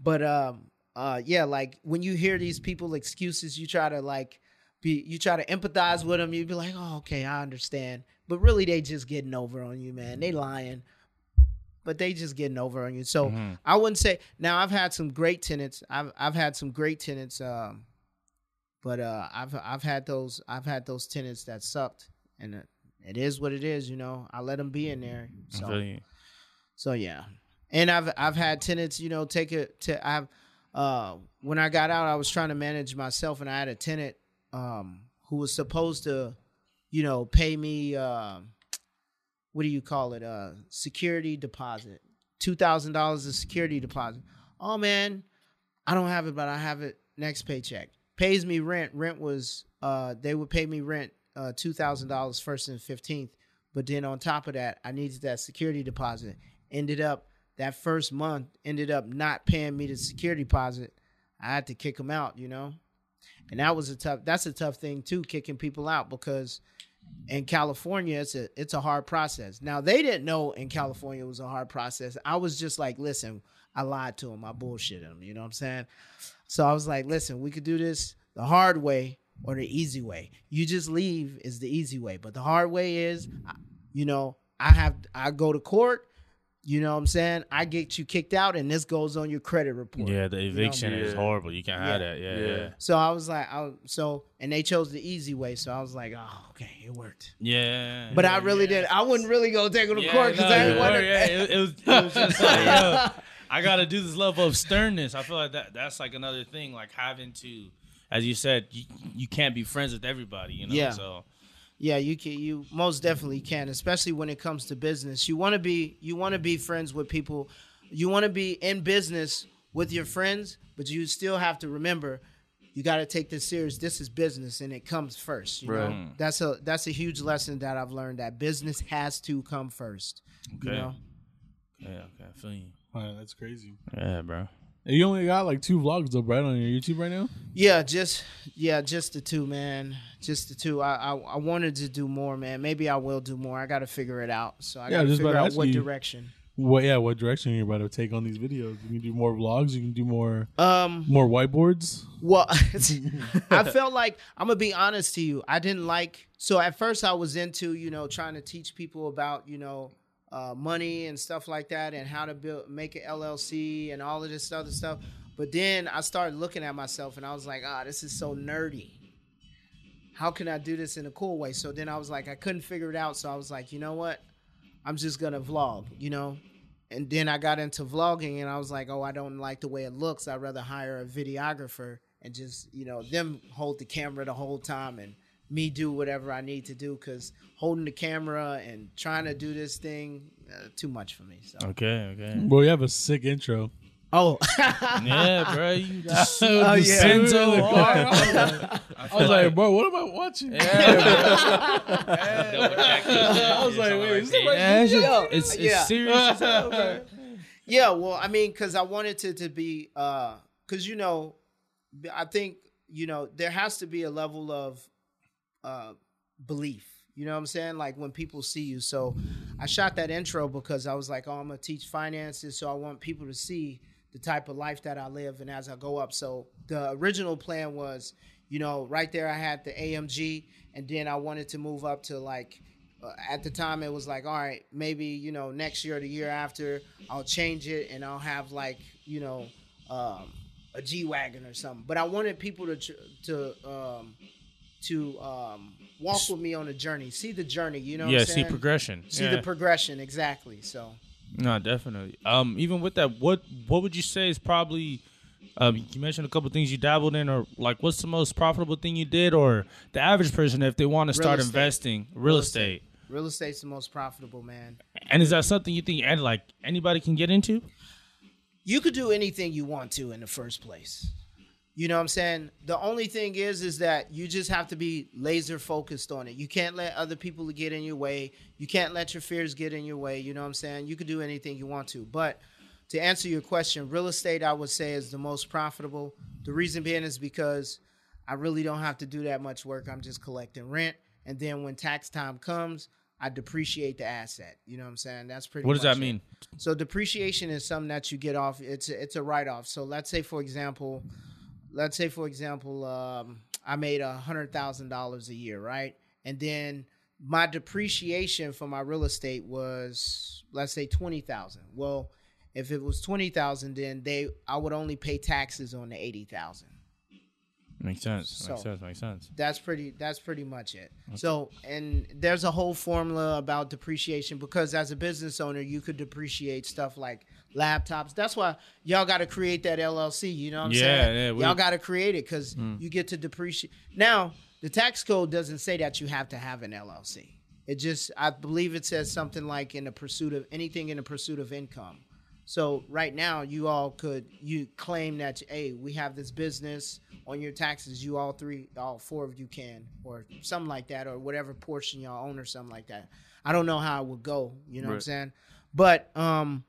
But um, uh, yeah, like when you hear these people excuses, you try to like be, you try to empathize with them. You'd be like, oh, okay, I understand. But really, they just getting over on you, man. They lying. But they just getting over on you. So mm-hmm. I wouldn't say. Now I've had some great tenants. I've I've had some great tenants. Um, but uh, I've I've had those I've had those tenants that sucked, and it, it is what it is. You know, I let them be in there. So, really? so yeah. And I've I've had tenants. You know, take it to I've uh, when I got out, I was trying to manage myself, and I had a tenant um, who was supposed to, you know, pay me. Uh, What do you call it? Uh, security deposit. two thousand dollars a security deposit. Oh, man, I don't have it, but I have it next paycheck. pays me rent. Rent was, uh, they would pay me rent uh, two thousand dollars first and fifteenth. But then on top of that, I needed that security deposit. Ended up, that first month ended up not paying me the security deposit. I had to kick them out, you know. And that was a tough, that's a tough thing too, kicking people out, because in California, it's a, it's a hard process. Now, they didn't know in California it was a hard process. I was just like, listen, I lied to them. I bullshitted them. You know what I'm saying? So I was like, listen, we could do this the hard way or the easy way. You just leave is the easy way. But the hard way is, you know, I have, I go to court. You know what I'm saying? I get you kicked out, and this goes on your credit report. Yeah, the eviction you know I mean? is yeah. horrible. You can't hide yeah. that. Yeah, yeah, yeah. So I was like, I was, so, and they chose the easy way. So I was like, oh, okay, it worked. Yeah. But yeah, I really yeah. didn't. I wouldn't really go take them to yeah, court because no, I didn't want to. Yeah, it, it, was, it was just like, yo, I got to do this level of sternness. I feel like that that's like another thing, like having to, as you said, you, you can't be friends with everybody, you know? Yeah. So. Yeah, you can. You most definitely can, especially when it comes to business. You want to be you want to be friends with people. You want to be in business with your friends, but you still have to remember you got to take this serious. This is business, and it comes first. You right. know, that's a that's a huge lesson that I've learned, that business has to come first. Okay. You know? Yeah. Okay. I feel you. Wow, that's crazy. Yeah, bro. You only got like two vlogs up, right, on your YouTube right now? Yeah, just yeah, just the two, man. Just the two. I I, I wanted to do more, man. Maybe I will do more. I got to figure it out. So I yeah, got to figure out what you, direction. What yeah, what direction you're about to take on these videos? You can do more vlogs. You can do more um more whiteboards. Well, I felt like, I'm gonna be honest to you, I didn't like. So at first I was into you know trying to teach people about you know. Uh, money and stuff like that, and how to build, make an L L C and all of this other stuff. But then I started looking at myself and I was like, ah, this is so nerdy. How can I do this in a cool way? So then I was like, I couldn't figure it out. So I was like, you know what? I'm just going to vlog, you know? And then I got into vlogging and I was like, oh, I don't like the way it looks. I'd rather hire a videographer and just, you know, them hold the camera the whole time and me do whatever I need to do, because holding the camera and trying to do this thing, uh, too much for me. So. Okay, okay. Well, you have a sick intro. Oh. yeah, bro. You just so oh, yeah. I, I was like, bro, what am I watching? Yeah, bro. I was like, wait, is this right? It's, it's yeah. serious as hell, bro. Yeah, well, I mean, because I wanted to, to be, because, uh, you know, I think, you know, there has to be a level of, Uh, belief, you know what I'm saying? Like when people see you. So I shot that intro because I was like, oh, I'm going to teach finances. So I want people to see the type of life that I live and as I go up. So the original plan was, you know, right there, I had the A M G, and then I wanted to move up to like, uh, at the time it was like, all right, maybe, you know, next year or the year after I'll change it and I'll have like, you know, um, a G-Wagon or something. But I wanted people to, to, um, to um, walk with me on a journey. See the journey, you know yeah, what I'm saying? See progression. See yeah. the progression, exactly. So. No, definitely. Um, even with that, what what would you say is probably, um, you mentioned a couple of things you dabbled in, or like what's the most profitable thing you did, or the average person, if they want to start estate. investing, real, real estate. estate. Real estate's the most profitable, man. And is that something you think and like anybody can get into? You could do anything you want to in the first place. You know what I'm saying? The only thing is, is that you just have to be laser focused on it. You can't let other people get in your way. You can't let your fears get in your way. You know what I'm saying? You can do anything you want to. But to answer your question, real estate, I would say, is the most profitable. The reason being is because I really don't have to do that much work. I'm just collecting rent. And then when tax time comes, I depreciate the asset. You know what I'm saying? That's pretty much it. What does that mean? So depreciation is something that you get off. It's a, it's a write-off. So let's say, for example... Let's say, for example, um, I made one hundred thousand dollars a year, right? And then my depreciation for my real estate was, let's say, twenty thousand dollars. Well, if it was twenty thousand dollars, then they I would only pay taxes on the eighty thousand dollars. Makes sense. So makes sense. Makes sense. That's pretty. That's pretty much it. Okay. So, and there's a whole formula about depreciation, because as a business owner, you could depreciate stuff like laptops. That's why y'all got to create that L L C. You know what I'm yeah, saying? Yeah, we, y'all got to create it because mm. you get to depreciate. Now, the tax code doesn't say that you have to have an L L C. It just, I believe, it says something like in the pursuit of anything in the pursuit of income. So right now, you all could you claim that, hey, we have this business. On your taxes, you all three, all four of you can, or something like that, or whatever portion y'all own or something like that. I don't know how it would go. You know right. what I'm saying? But um,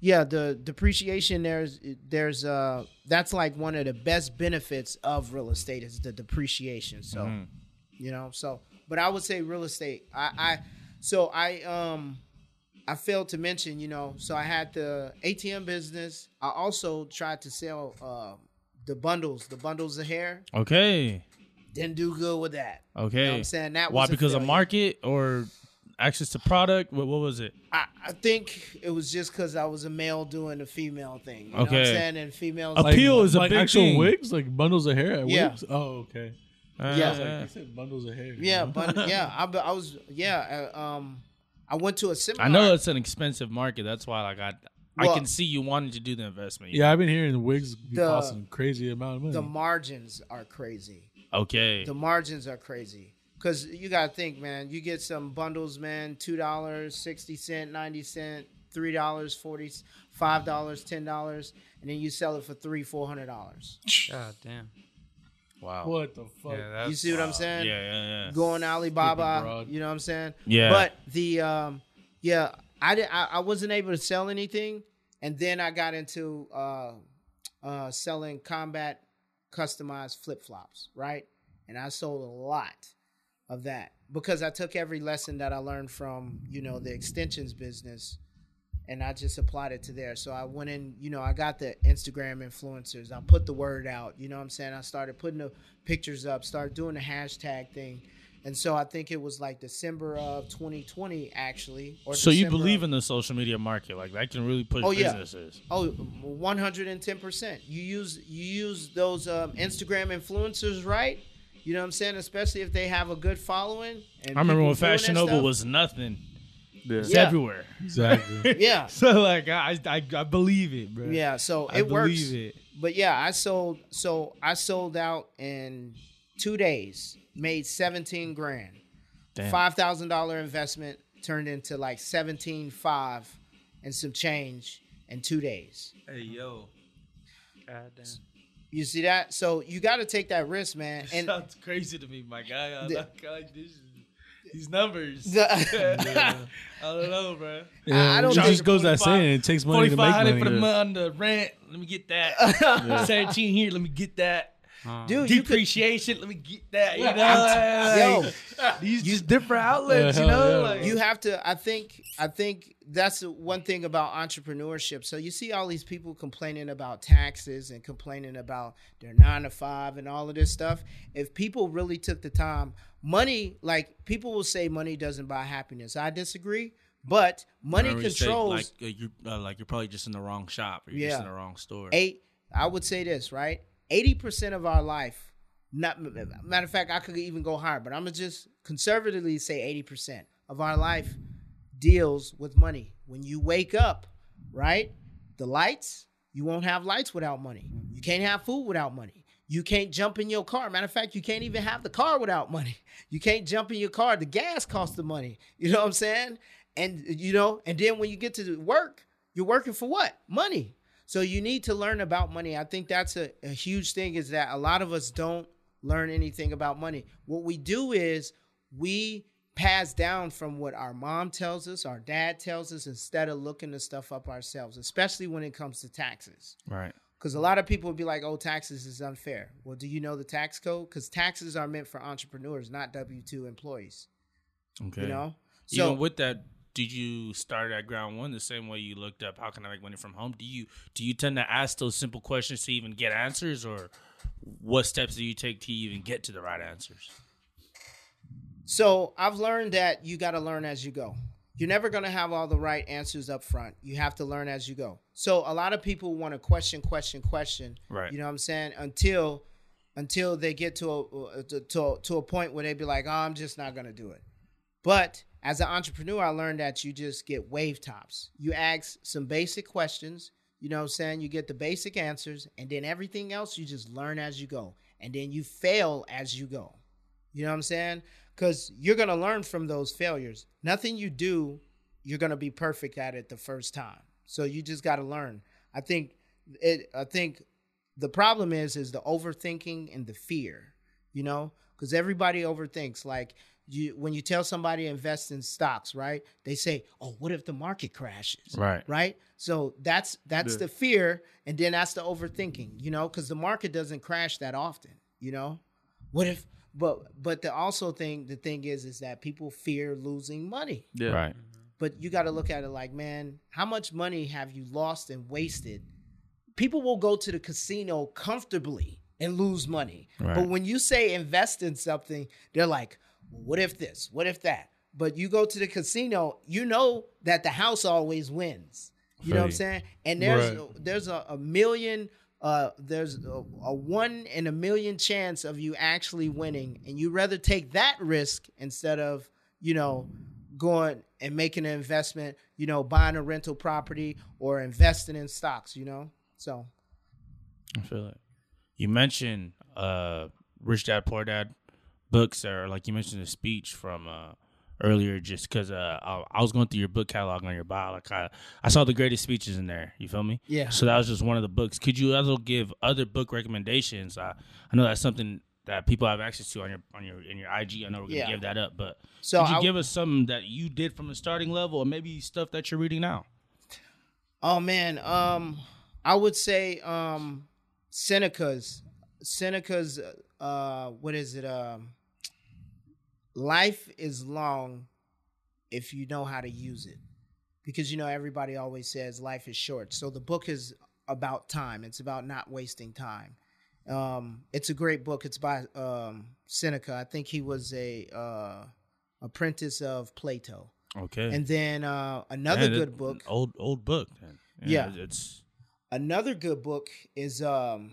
yeah, the depreciation there's there's uh that's like one of the best benefits of real estate is the depreciation. So mm-hmm. you know, so but I would say real estate. I, I so I um I failed to mention, you know, so I had the A T M business. I also tried to sell uh the bundles, the bundles of hair. Okay. Didn't do good with that. Okay. You know what I'm saying? That Why? Was because failure. Of market or access to product? What, what was it? I, I think it was just because I was a male doing a female thing. You okay. know what I'm saying? And females. Appeal like, is a like big actual thing. wigs? Like bundles of hair? Yeah. Wigs? Oh, okay. Uh, yeah. Like, you said bundles of hair. Yeah. Bund- yeah. I, I was, yeah. Uh, um, I went to a seminar. I know it's an expensive market. That's why like, I got, well, I can see you wanted to do the investment. Yeah. Know? I've been hearing the wigs the, cost some crazy amount of money. The margins are crazy. Okay. The margins are crazy. Because you got to think, man, you get some bundles, man, two dollars, sixty cents, ninety cents, three dollars, forty cents, five dollars, ten dollars, and then you sell it for three hundred dollars, four hundred dollars. God damn. Wow. What the fuck? Yeah, you see what wow. I'm saying? Yeah, yeah, yeah. Going Alibaba, you know what I'm saying? Yeah. But the, um, yeah, I, did, I, I wasn't able to sell anything, and then I got into uh, uh, selling combat customized flip-flops, right? And I sold a lot of that because I took every lesson that I learned from, you know, the extensions business and I just applied it to there. So I went in, you know, I got the Instagram influencers. I put the word out, you know what I'm saying? I started putting the pictures up, started doing the hashtag thing. And so I think it was like December of twenty twenty, actually. Or so December you believe of, in the social media market, like that can really push oh, businesses. Yeah. Oh, one hundred ten percent. You use, you use those um, Instagram influencers, right? You know what I'm saying? Especially if they have a good following. And I remember when Fashion Nova was nothing. Yeah. It's yeah. everywhere. Exactly. yeah. So, like, I, I I believe it, bro. Yeah, so I it works. I believe it. But, yeah, I sold. So, I sold out in two days. Made seventeen grand. Damn. five thousand dollars investment turned into, like, seventeen five and some change in two days. Hey, yo. God damn. You see that? So you got to take that risk, man. And sounds crazy to me, my guy. I the, like, I like this, these numbers. The, yeah. I don't know, bro. Yeah, I don't just goes that saying. It takes money to make money. forty-five hundred dollars for the month on the rent. Let me get that. Yeah. seventeen here. Let me get that. Um, Dude, depreciation. Could, let me get that. You know, t- like, yo, these you, different outlets. Uh, you know, yeah, like, you have to. I think. I think. That's one thing about entrepreneurship. So you see all these people complaining about taxes and complaining about their nine to five and all of this stuff. If people really took the time, money, like people will say money doesn't buy happiness. I disagree, but money controls. Say, like, uh, you're, uh, like you're probably just in the wrong shop or you're yeah. just in the wrong store. Eight, I would say this, right? eighty percent of our life, not matter of fact, I could even go higher, but I'm going to just conservatively say eighty percent of our life deals with money. When you wake up, right? The lights, you won't have lights without money. You can't have food without money. You can't jump in your car. Matter of fact, you can't even have the car without money. You can't jump in your car. The gas costs the money. You know what I'm saying? And you know, and then when you get to work, you're working for what? Money. So you need to learn about money. I think that's a, a huge thing is that a lot of us don't learn anything about money. What we do is we passed down from what our mom tells us, our dad tells us, instead of looking the stuff up ourselves, especially when it comes to taxes. Right. Because a lot of people would be like, oh, taxes is unfair. Well, do you know the tax code? Because taxes are meant for entrepreneurs, not W two employees. Okay. You know? So even with that, did you start at ground one the same way you looked up, how can I make money from home? Do you do you tend to ask those simple questions to even get answers, or what steps do you take to even get to the right answers? So I've learned that you got to learn as you go. You're never going to have all the right answers up front. You have to learn as you go. So a lot of people want to question, question, question. Right. You know what I'm saying? Until until they get to a, to, to a point where they be like, oh, I'm just not going to do it. But as an entrepreneur, I learned that you just get wave tops. You ask some basic questions. You know what I'm saying? You get the basic answers. And then everything else, you just learn as you go. And then you fail as you go. You know what I'm saying? Because you're going to learn from those failures. Nothing you do, you're going to be perfect at it the first time. So you just got to learn. I think it, I think the problem is, is the overthinking and the fear, you know, because everybody overthinks. Like you, when you tell somebody to invest in stocks, right? They say, oh, what if the market crashes? Right. Right. So that's, that's yeah. the fear. And then that's the overthinking, you know, because the market doesn't crash that often, you know, what if, but, but the also thing, the thing is, is that people fear losing money. Yeah. Right. But you got to look at it like, man, how much money have you lost and wasted? People will go to the casino comfortably and lose money. Right. But when you say invest in something, they're like, what if this? What if that? But you go to the casino, you know that the house always wins. You know what I'm saying? And there's right. there's a, a million, uh, there's a, a one in a million chance of you actually winning. And you'd rather take that risk instead of, you know, going and making an investment, you know, buying a rental property or investing in stocks, you know? So I feel it. You mentioned uh, Rich Dad Poor Dad books, or like you mentioned a speech from uh, earlier, just because uh, I, I was going through your book catalog on your bio. Like I, I saw the greatest speeches in there. You feel me? Yeah. So that was just one of the books. Could you also give other book recommendations? I, I know that's something that people have access to on your on your in your I G. I know we're gonna yeah. give that up, but so could you I, give us something that you did from the starting level, or maybe stuff that you're reading now? Oh man, um, I would say um, Seneca's Seneca's uh, what is it? Um, life is long if you know how to use it, because you know everybody always says life is short. So the book is about time. It's about not wasting time. Um, it's a great book. It's by um, Seneca. I think he was a uh, apprentice of Plato. Okay. And then uh, another yeah, good book, old old book. Yeah, yeah. It's another good book is um,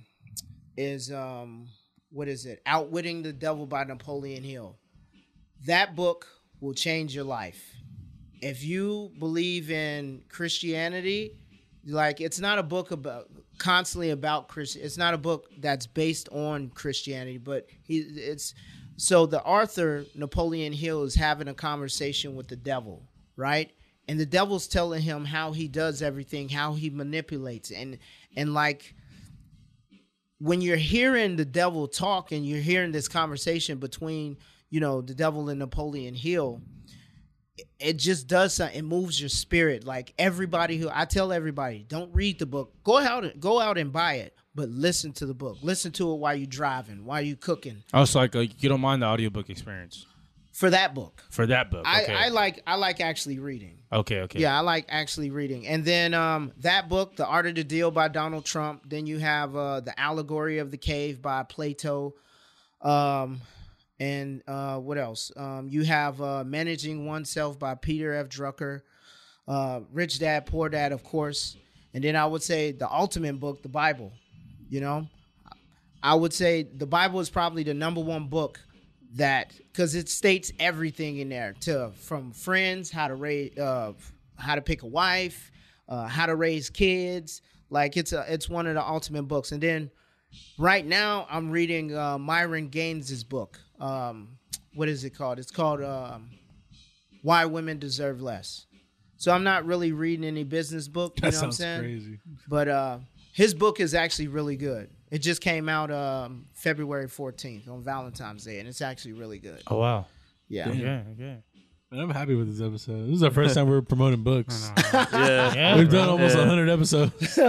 is um, what is it? Outwitting the Devil by Napoleon Hill. That book will change your life if you believe in Christianity. Like, it's not a book about constantly about Christ. It's not a book that's based on Christianity, but he it's so the author, Napoleon Hill, is having a conversation with the devil, right? And the devil's telling him how he does everything, how he manipulates. And, and like, when you're hearing the devil talk and you're hearing this conversation between, you know, the devil and Napoleon Hill, it just does something. It moves your spirit. Like everybody who I tell everybody, don't read the book. Go out and go out and buy it, but listen to the book. Listen to it while you're driving, while you're cooking. Oh, it's like a, you don't mind the audiobook experience for that book. For that book, okay. I, I like I like actually reading. Okay, okay. Yeah, I like actually reading. And then um, that book, The Art of the Deal by Donald Trump. Then you have uh, The Allegory of the Cave by Plato. Um. And uh, what else? Um, you have uh, Managing Oneself by Peter F. Drucker, uh, Rich Dad, Poor Dad, of course. And then I would say the ultimate book, the Bible. You know, I would say the Bible is probably the number one book that, because it states everything in there, to from friends, how to raise, uh, how to pick a wife, uh, how to raise kids. Like it's a, it's one of the ultimate books. And then right now I'm reading uh, Myron Gaines' book. Um, what is it called? It's called um, Why Women Deserve Less. So I'm not really reading any business book. You that know sounds what I'm saying? Crazy. But uh, his book is actually really good. It just came out um, February fourteenth on Valentine's Day, and it's actually really good. Oh, wow. Yeah. Yeah, yeah. yeah. Man, I'm happy with this episode. This is our first time we're promoting books. I know. Yeah. yeah. We've done almost yeah. one hundred episodes.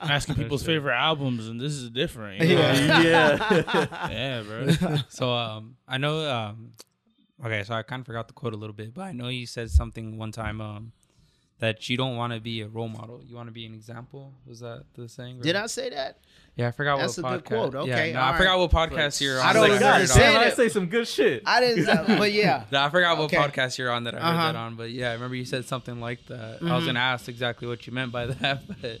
Asking people's favorite albums, and this is different. You know? Yeah. Yeah. yeah, bro. So um, I know, um, okay, so I kind of forgot the quote a little bit, but I know you said something one time um, that you don't want to be a role model. You want to be an example. Was that the saying? Or? Did I say that? Yeah, I forgot That's what podcast. That's a good quote. Okay. Yeah, no, I right. forgot what podcast you're on. I don't know. I, I, I say some good shit. I didn't, uh, but yeah. no, I forgot okay. what podcast you're on that I heard uh-huh. that on. But yeah, I remember you said something like that. Mm-hmm. I was going to ask exactly what you meant by that. But.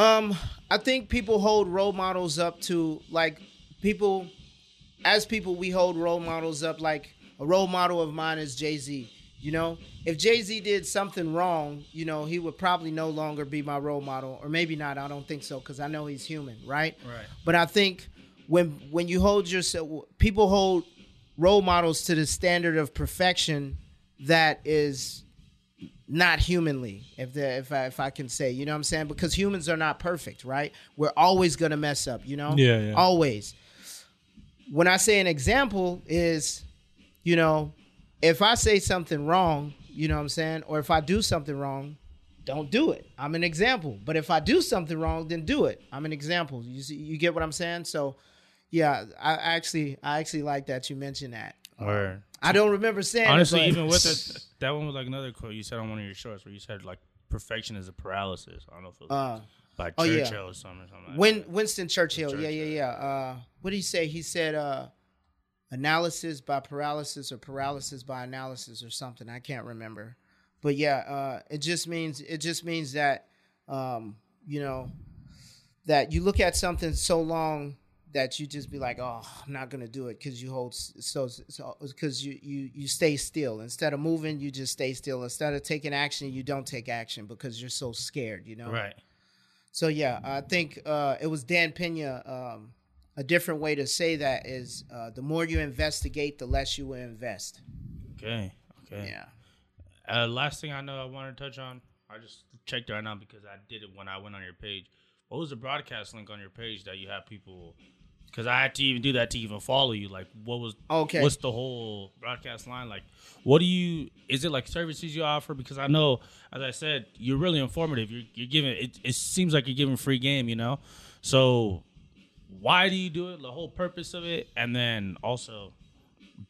Um, I think people hold role models up to, like, people, as people, we hold role models up. Like, a role model of mine is Jay-Z. You know, if Jay-Z did something wrong, you know, he would probably no longer be my role model, or maybe not. I don't think so, because I know he's human, right? Right. But I think when when you hold yourself, people hold role models to the standard of perfection that is not humanly, if the, if I, if I can say, you know what I'm saying? Because humans are not perfect, right? We're always going to mess up, you know? Yeah, yeah. Always. When I say an example is, you know, if I say something wrong, you know what I'm saying? Or if I do something wrong, don't do it. I'm an example. But if I do something wrong, then do it. I'm an example. You see, you get what I'm saying? So, yeah, I actually I actually like that you mentioned that. Or I don't remember saying honestly, it, even with it, that one was like another quote you said on one of your shorts where you said, like, perfection is a paralysis. I don't know if it was uh, by oh, Churchill yeah. or something. Or something like Win- that. Winston Churchill. Churchill. Yeah, yeah, yeah. Uh, what did he say? He said uh, analysis by paralysis or paralysis by analysis or something. I can't remember. But, yeah, uh, it just means it just means that, um, you know, that you look at something so long that you just be like, oh, I'm not going to do it because you hold so because so, you, you, you stay still. Instead of moving, you just stay still. Instead of taking action, you don't take action because you're so scared, you know? Right. So, yeah, I think uh, it was Dan Pena. Um, a different way to say that is uh, the more you investigate, the less you will invest. Okay. Okay. Yeah. Uh, last thing I know I wanted to touch on, I just checked right now because I did it when I went on your page. What was the broadcast link on your page that you have people... Because I had to even do that to even follow you. Like, what was... Okay. What's the whole broadcast line? Like, what do you... Is it like services you offer? Because I know, as I said, you're really informative. You're, you're giving... It, it seems like you're giving free game, you know? So, why do you do it? The whole purpose of it? And then also,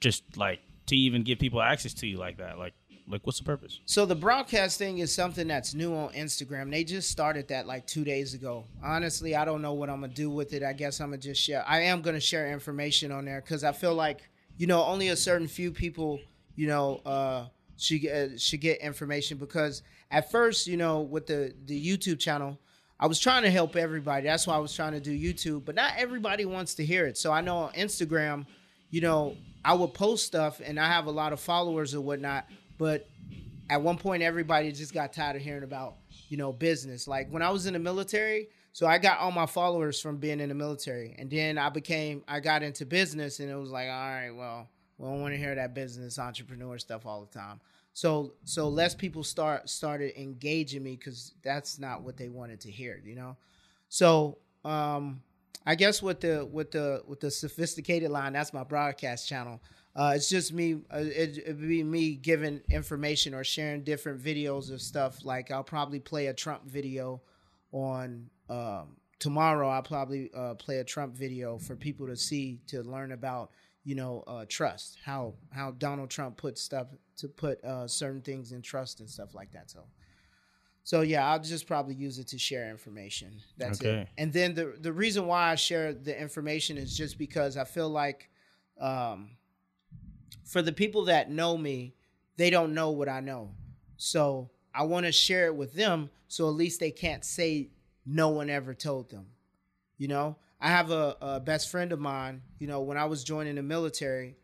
just like, to even give people access to you like that. Like, Like, what's the purpose? So the broadcast thing is something that's new on Instagram. They just started that like two days ago. Honestly, I don't know what I'm going to do with it. I guess I'm going to just share. I am going to share information on there because I feel like, you know, only a certain few people, you know, uh, should, uh, should get information. Because at first, you know, with the, the YouTube channel, I was trying to help everybody. That's why I was trying to do YouTube. But not everybody wants to hear it. So I know on Instagram, you know, I would post stuff and I have a lot of followers or whatnot. But at one point, everybody just got tired of hearing about, you know, business. Like when I was in the military, so I got all my followers from being in the military. And then I became, I got into business and it was like, all right, well, we don't want to hear that business entrepreneur stuff all the time. So so less people start started engaging me because that's not what they wanted to hear, you know. So um, I guess with the with the with the sophisticated line, that's my broadcast channel. Uh, it's just me. Uh, it, it'd be me giving information or sharing different videos of stuff. Like I'll probably play a Trump video on um, tomorrow. I'll probably uh, play a Trump video for people to see to learn about, you know, uh, trust. How how Donald Trump put stuff to put uh, certain things in trust and stuff like that. So, so yeah, I'll just probably use it to share information. That's okay. It. And then the the reason why I share the information is just because I feel like. Um, For the people that know me, they don't know what I know. So I want to share it with them so at least they can't say no one ever told them. You know, I have a, a best friend of mine, you know, when I was joining the military,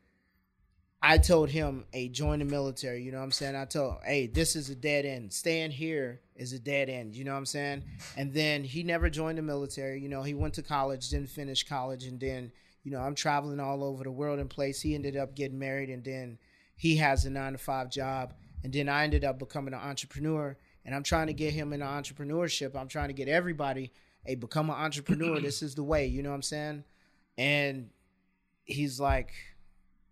I told him, hey, join the military. You know what I'm saying? I told him, hey, this is a dead end. Staying here is a dead end. You know what I'm saying? And then he never joined the military. You know, he went to college, didn't finish college, and then you know, I'm traveling all over the world and place. He ended up getting married, and then he has a nine to five job. And then I ended up becoming an entrepreneur, and I'm trying to get him into entrepreneurship. I'm trying to get everybody, hey, become an entrepreneur. This is the way, you know what I'm saying? And he's like,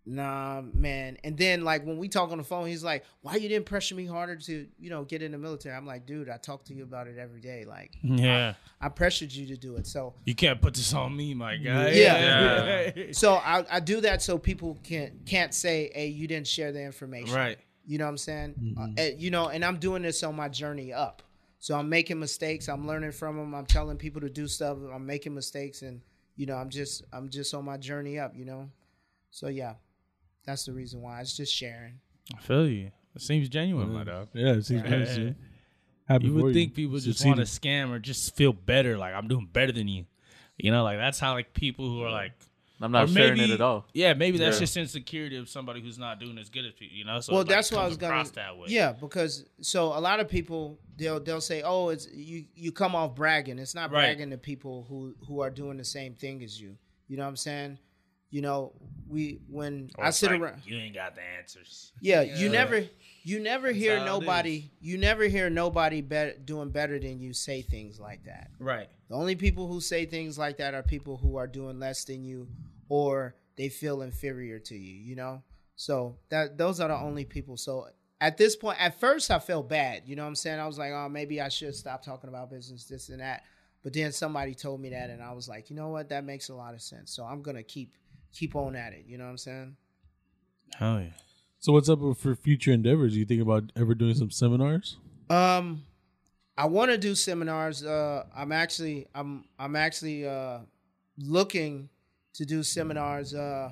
nah, man. And then, like, when we talk on the phone, he's like, why you didn't pressure me harder to, you know, get in the military? I'm like, dude, I talk to you about it every day. Like, yeah, I, I pressured you to do it. So you can't put this on me, my guy. Yeah. yeah. So I, I do that so people can't can't say, hey, you didn't share the information. Right. You know what I'm saying? Mm-hmm. Uh, you know, and I'm doing this on my journey up. So I'm making mistakes. I'm learning from them. I'm telling people to do stuff. I'm making mistakes. And, you know, I'm just I'm just on my journey up, you know. So, yeah. That's the reason why. It's just sharing. I feel you. It seems genuine, mm-hmm. my dog. Yeah, it seems genuine. Right. Yeah. Happy you would think you. people just want to scam or just feel better. Like, I'm doing better than you. You know, like, that's how, like, people who are, like... I'm not sharing maybe, it at all. Yeah, maybe that's yeah. just insecurity of somebody who's not doing as good as people, you know? So well, like, that's why I was going to... Yeah, because... So, a lot of people, they'll they'll say, oh, it's you, you come off bragging. It's not right. bragging to people who, who are doing the same thing as you. You know what I'm saying? You know, we when or I sit like, around, you ain't got the answers. Yeah, yeah. you never, you never That's hear nobody, you never hear nobody better, doing better than you say things like that. Right. The only people who say things like that are people who are doing less than you, or they feel inferior to you. You know, so that those are the only people. So at this point, at first, I felt bad. You know what I'm saying? I was like, oh, maybe I should stop talking about business, this and that. But then somebody told me that, and I was like, you know what? That makes a lot of sense. So I'm gonna keep keep on at it. You know what I'm saying? Hell yeah! So what's up for future endeavors? You think about ever doing some seminars? Um, I want to do seminars. Uh, I'm actually I'm I'm actually uh, looking to do seminars. Uh,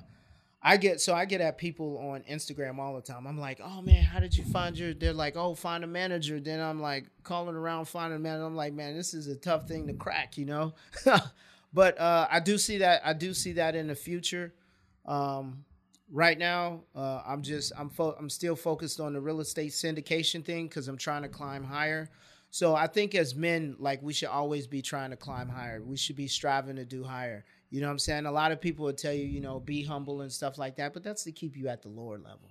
I get so I get at people on Instagram all the time. I'm like, oh man, how did you find your? They're like, oh, find a manager. Then I'm like calling around, finding a manager. I'm like, man, this is a tough thing to crack, you know. But uh, I do see that I do see that in the future. Um, right now, uh, I'm just I'm fo- I'm still focused on the real estate syndication thing because I'm trying to climb higher. So I think as men, like we should always be trying to climb higher. We should be striving to do higher. You know what I'm saying? A lot of people would tell you, you know, be humble and stuff like that, but that's to keep you at the lower level.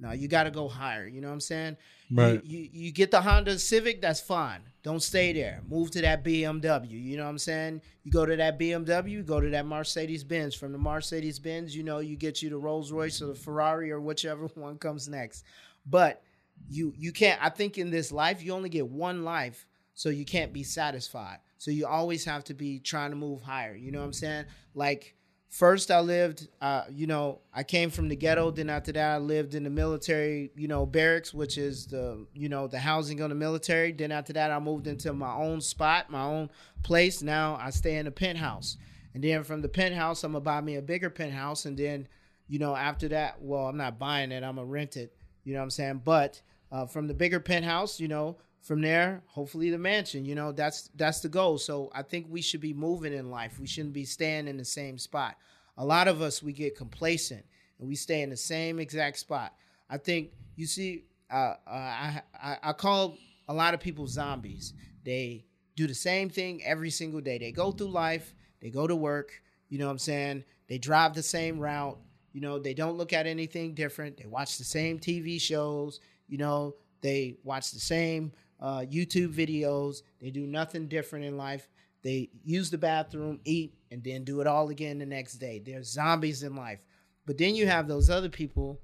No, you got to go higher. You know what I'm saying? Right. You, you, you get the Honda Civic, that's fine. Don't stay there. Move to that B M W. You know what I'm saying? You go to that B M W, go to that Mercedes-Benz. From the Mercedes-Benz, you know, you get you the Rolls-Royce or the Ferrari or whichever one comes next. But you you can't, I think in this life, you only get one life, so you can't be satisfied. So you always have to be trying to move higher. You know what I'm saying? Like, first, I lived, uh, you know, I came from the ghetto. Then after that, I lived in the military, you know, barracks, which is the, you know, the housing on the military. Then after that, I moved into my own spot, my own place. Now I stay in a penthouse. And then from the penthouse, I'm going to buy me a bigger penthouse. And then, you know, after that, well, I'm not buying it. I'm going to rent it. You know what I'm saying? But uh, from the bigger penthouse, you know, from there, hopefully the mansion, you know, that's that's the goal. So I think we should be moving in life. We shouldn't be staying in the same spot. A lot of us, we get complacent and we stay in the same exact spot. I think, you see, uh, uh, I, I I call a lot of people zombies. They do the same thing every single day. They go through life. They go to work. You know what I'm saying? They drive the same route. You know, they don't look at anything different. They watch the same T V shows. You know, they watch the same Uh, YouTube videos. They do nothing different in life. They use the bathroom, eat, and then do it all again the next day. They're zombies in life. But then you have those other people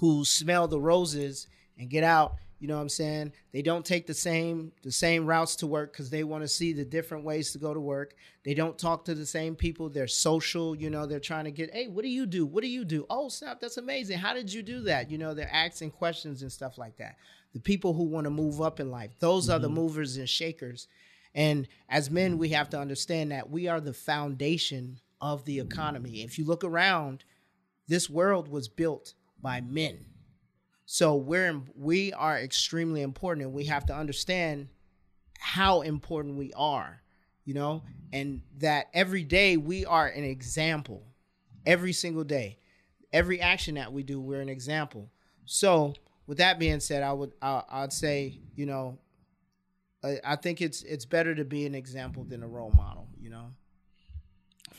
who smell the roses and get out. You know what I'm saying? They don't take the same the same routes to work because they want to see the different ways to go to work. They don't talk to the same people. They're social. You know, they're trying to get, hey, what do you do? What do you do? Oh, snap, that's amazing. How did you do that? You know, they're asking questions and stuff like that. The people who want to move up in life, those mm-hmm. are the movers and shakers. And as men, we have to understand that we are the foundation of the economy. If you look around, this world was built by men. So we're we are extremely important, and we have to understand how important we are, you know, and that every day we are an example. Every single day, every action that we do, we're an example. So with that being said, I would I, I'd say, you know, I, I think it's it's better to be an example than a role model, you know.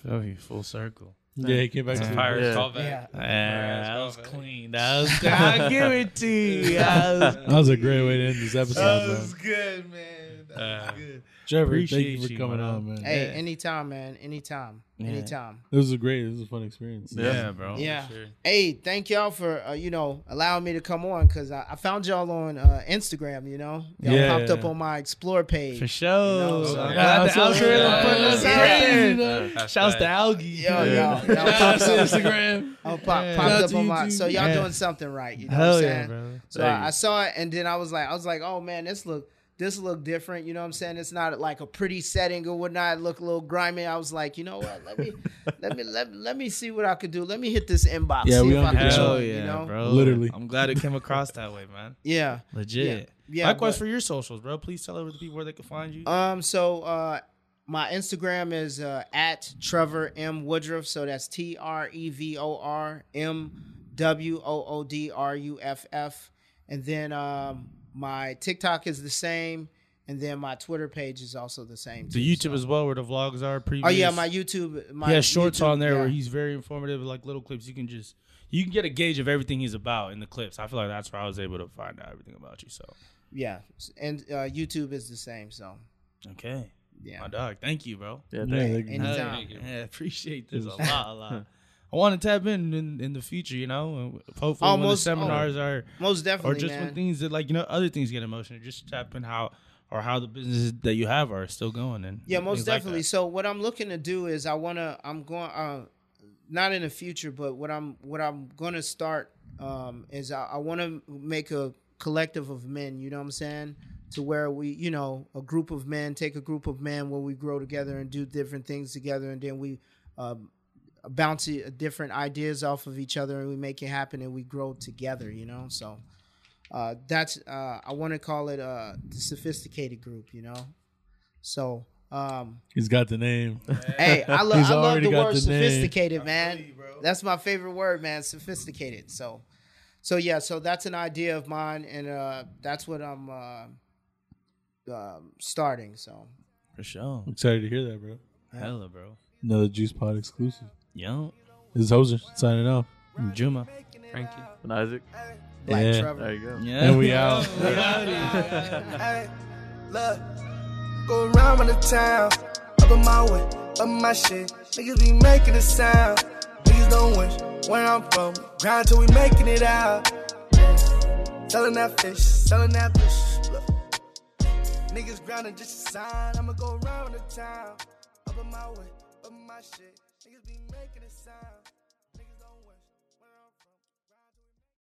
So you full circle. Yeah, he came back to Pirates yeah. callback. Yeah, yeah. That was clean. That was good. I give it to you. That was, that was a great way to end this episode. That was bro. good, man. That uh, was good. Trevor, appreciate thank you for you, coming on, man. Hey, yeah. anytime, man. Anytime. Yeah. Anytime. It was a great, it was a fun experience. Yeah, yeah bro. Yeah. Sure. Hey, thank y'all for, uh, you know, allowing me to come on because I, I found y'all on uh, Instagram, you know? Y'all yeah. popped up on my Explore page. For sure. You know, so. yeah, yeah, the algorithm yeah, putting yeah, us yeah, out there. You know? Shouts right. to Algie. Yo, yeah. y'all. Y'all popped up on Instagram. Oh, pop, yeah. popped up on YouTube. my, so y'all yeah. doing something right, you know Hell what I'm yeah, saying? Bro. So I, I saw it and then I was like, I was like, oh man, this look. This look different, you know what I'm saying? It's not like a pretty setting or whatnot. It look a little grimy. I was like, you know what? Let me, let me, let, let me see what I could do. Let me hit this inbox. Yeah, see we if I can show yeah, you know, bro. Literally. I'm glad it came across that way, man. Yeah, legit. Yeah. yeah Likewise but, for your socials, bro. Please tell over the people where they can find you. Um, so uh, my Instagram is uh, at Trevor M Woodruff. So that's T R E V O R M W O O D R U F F, and then um. My TikTok is the same, And then my Twitter page is also the same. The YouTube so. as well, where the vlogs are. Previous. Oh yeah, my YouTube. My he has shorts YouTube, on there yeah. where he's very informative, like little clips. You can just you can get a gauge of everything he's about in the clips. I feel like that's where I was able to find out everything about you. So yeah, and uh, YouTube is the same. So okay, yeah, my dog. Thank you, bro. Yeah, thank you. Anytime. Yeah, I appreciate this a lot, a lot. I want to tap in, in in the future, you know. Hopefully, oh, when most, the seminars oh, are most definitely, or just man. when things that like you know other things get emotional, just tap in how. Or how the businesses that you have are still going, and yeah, most definitely. Like so what I'm looking to do is I wanna, I'm going, uh, not in the future, but what I'm, what I'm gonna start um, is I, I want to make a collective of men. You know what I'm saying? To where we, you know, a group of men take a group of men where we grow together and do different things together, and then we uh, bounce different ideas off of each other, and we make it happen, and we grow together. You know, so. Uh, that's uh, I want to call it uh, the sophisticated group, you know. So um, he's got the name. Hey, I, lo- I love the word the sophisticated, name. man. You, that's my favorite word, man. Sophisticated. So, so yeah. So that's an idea of mine, and uh, that's what I'm uh, uh, starting. So for sure, I'm excited to hear that, bro. Hello, bro. Another Juice Pod exclusive. Yo, this is Hoser signing off. I'm Juma, Frankie, and Isaac. Black yeah, Trevor. There you go. Yeah. And we out. Hey, look, go around with the town, up in my way, up my shit. Niggas be making a sound. Niggas don't wish where I'm from. Grind till we making it out. Selling that fish, selling that fish. Look, niggas grinding just a sign. I'ma go around with the town, up in my way, up my shit. Niggas be making a sound.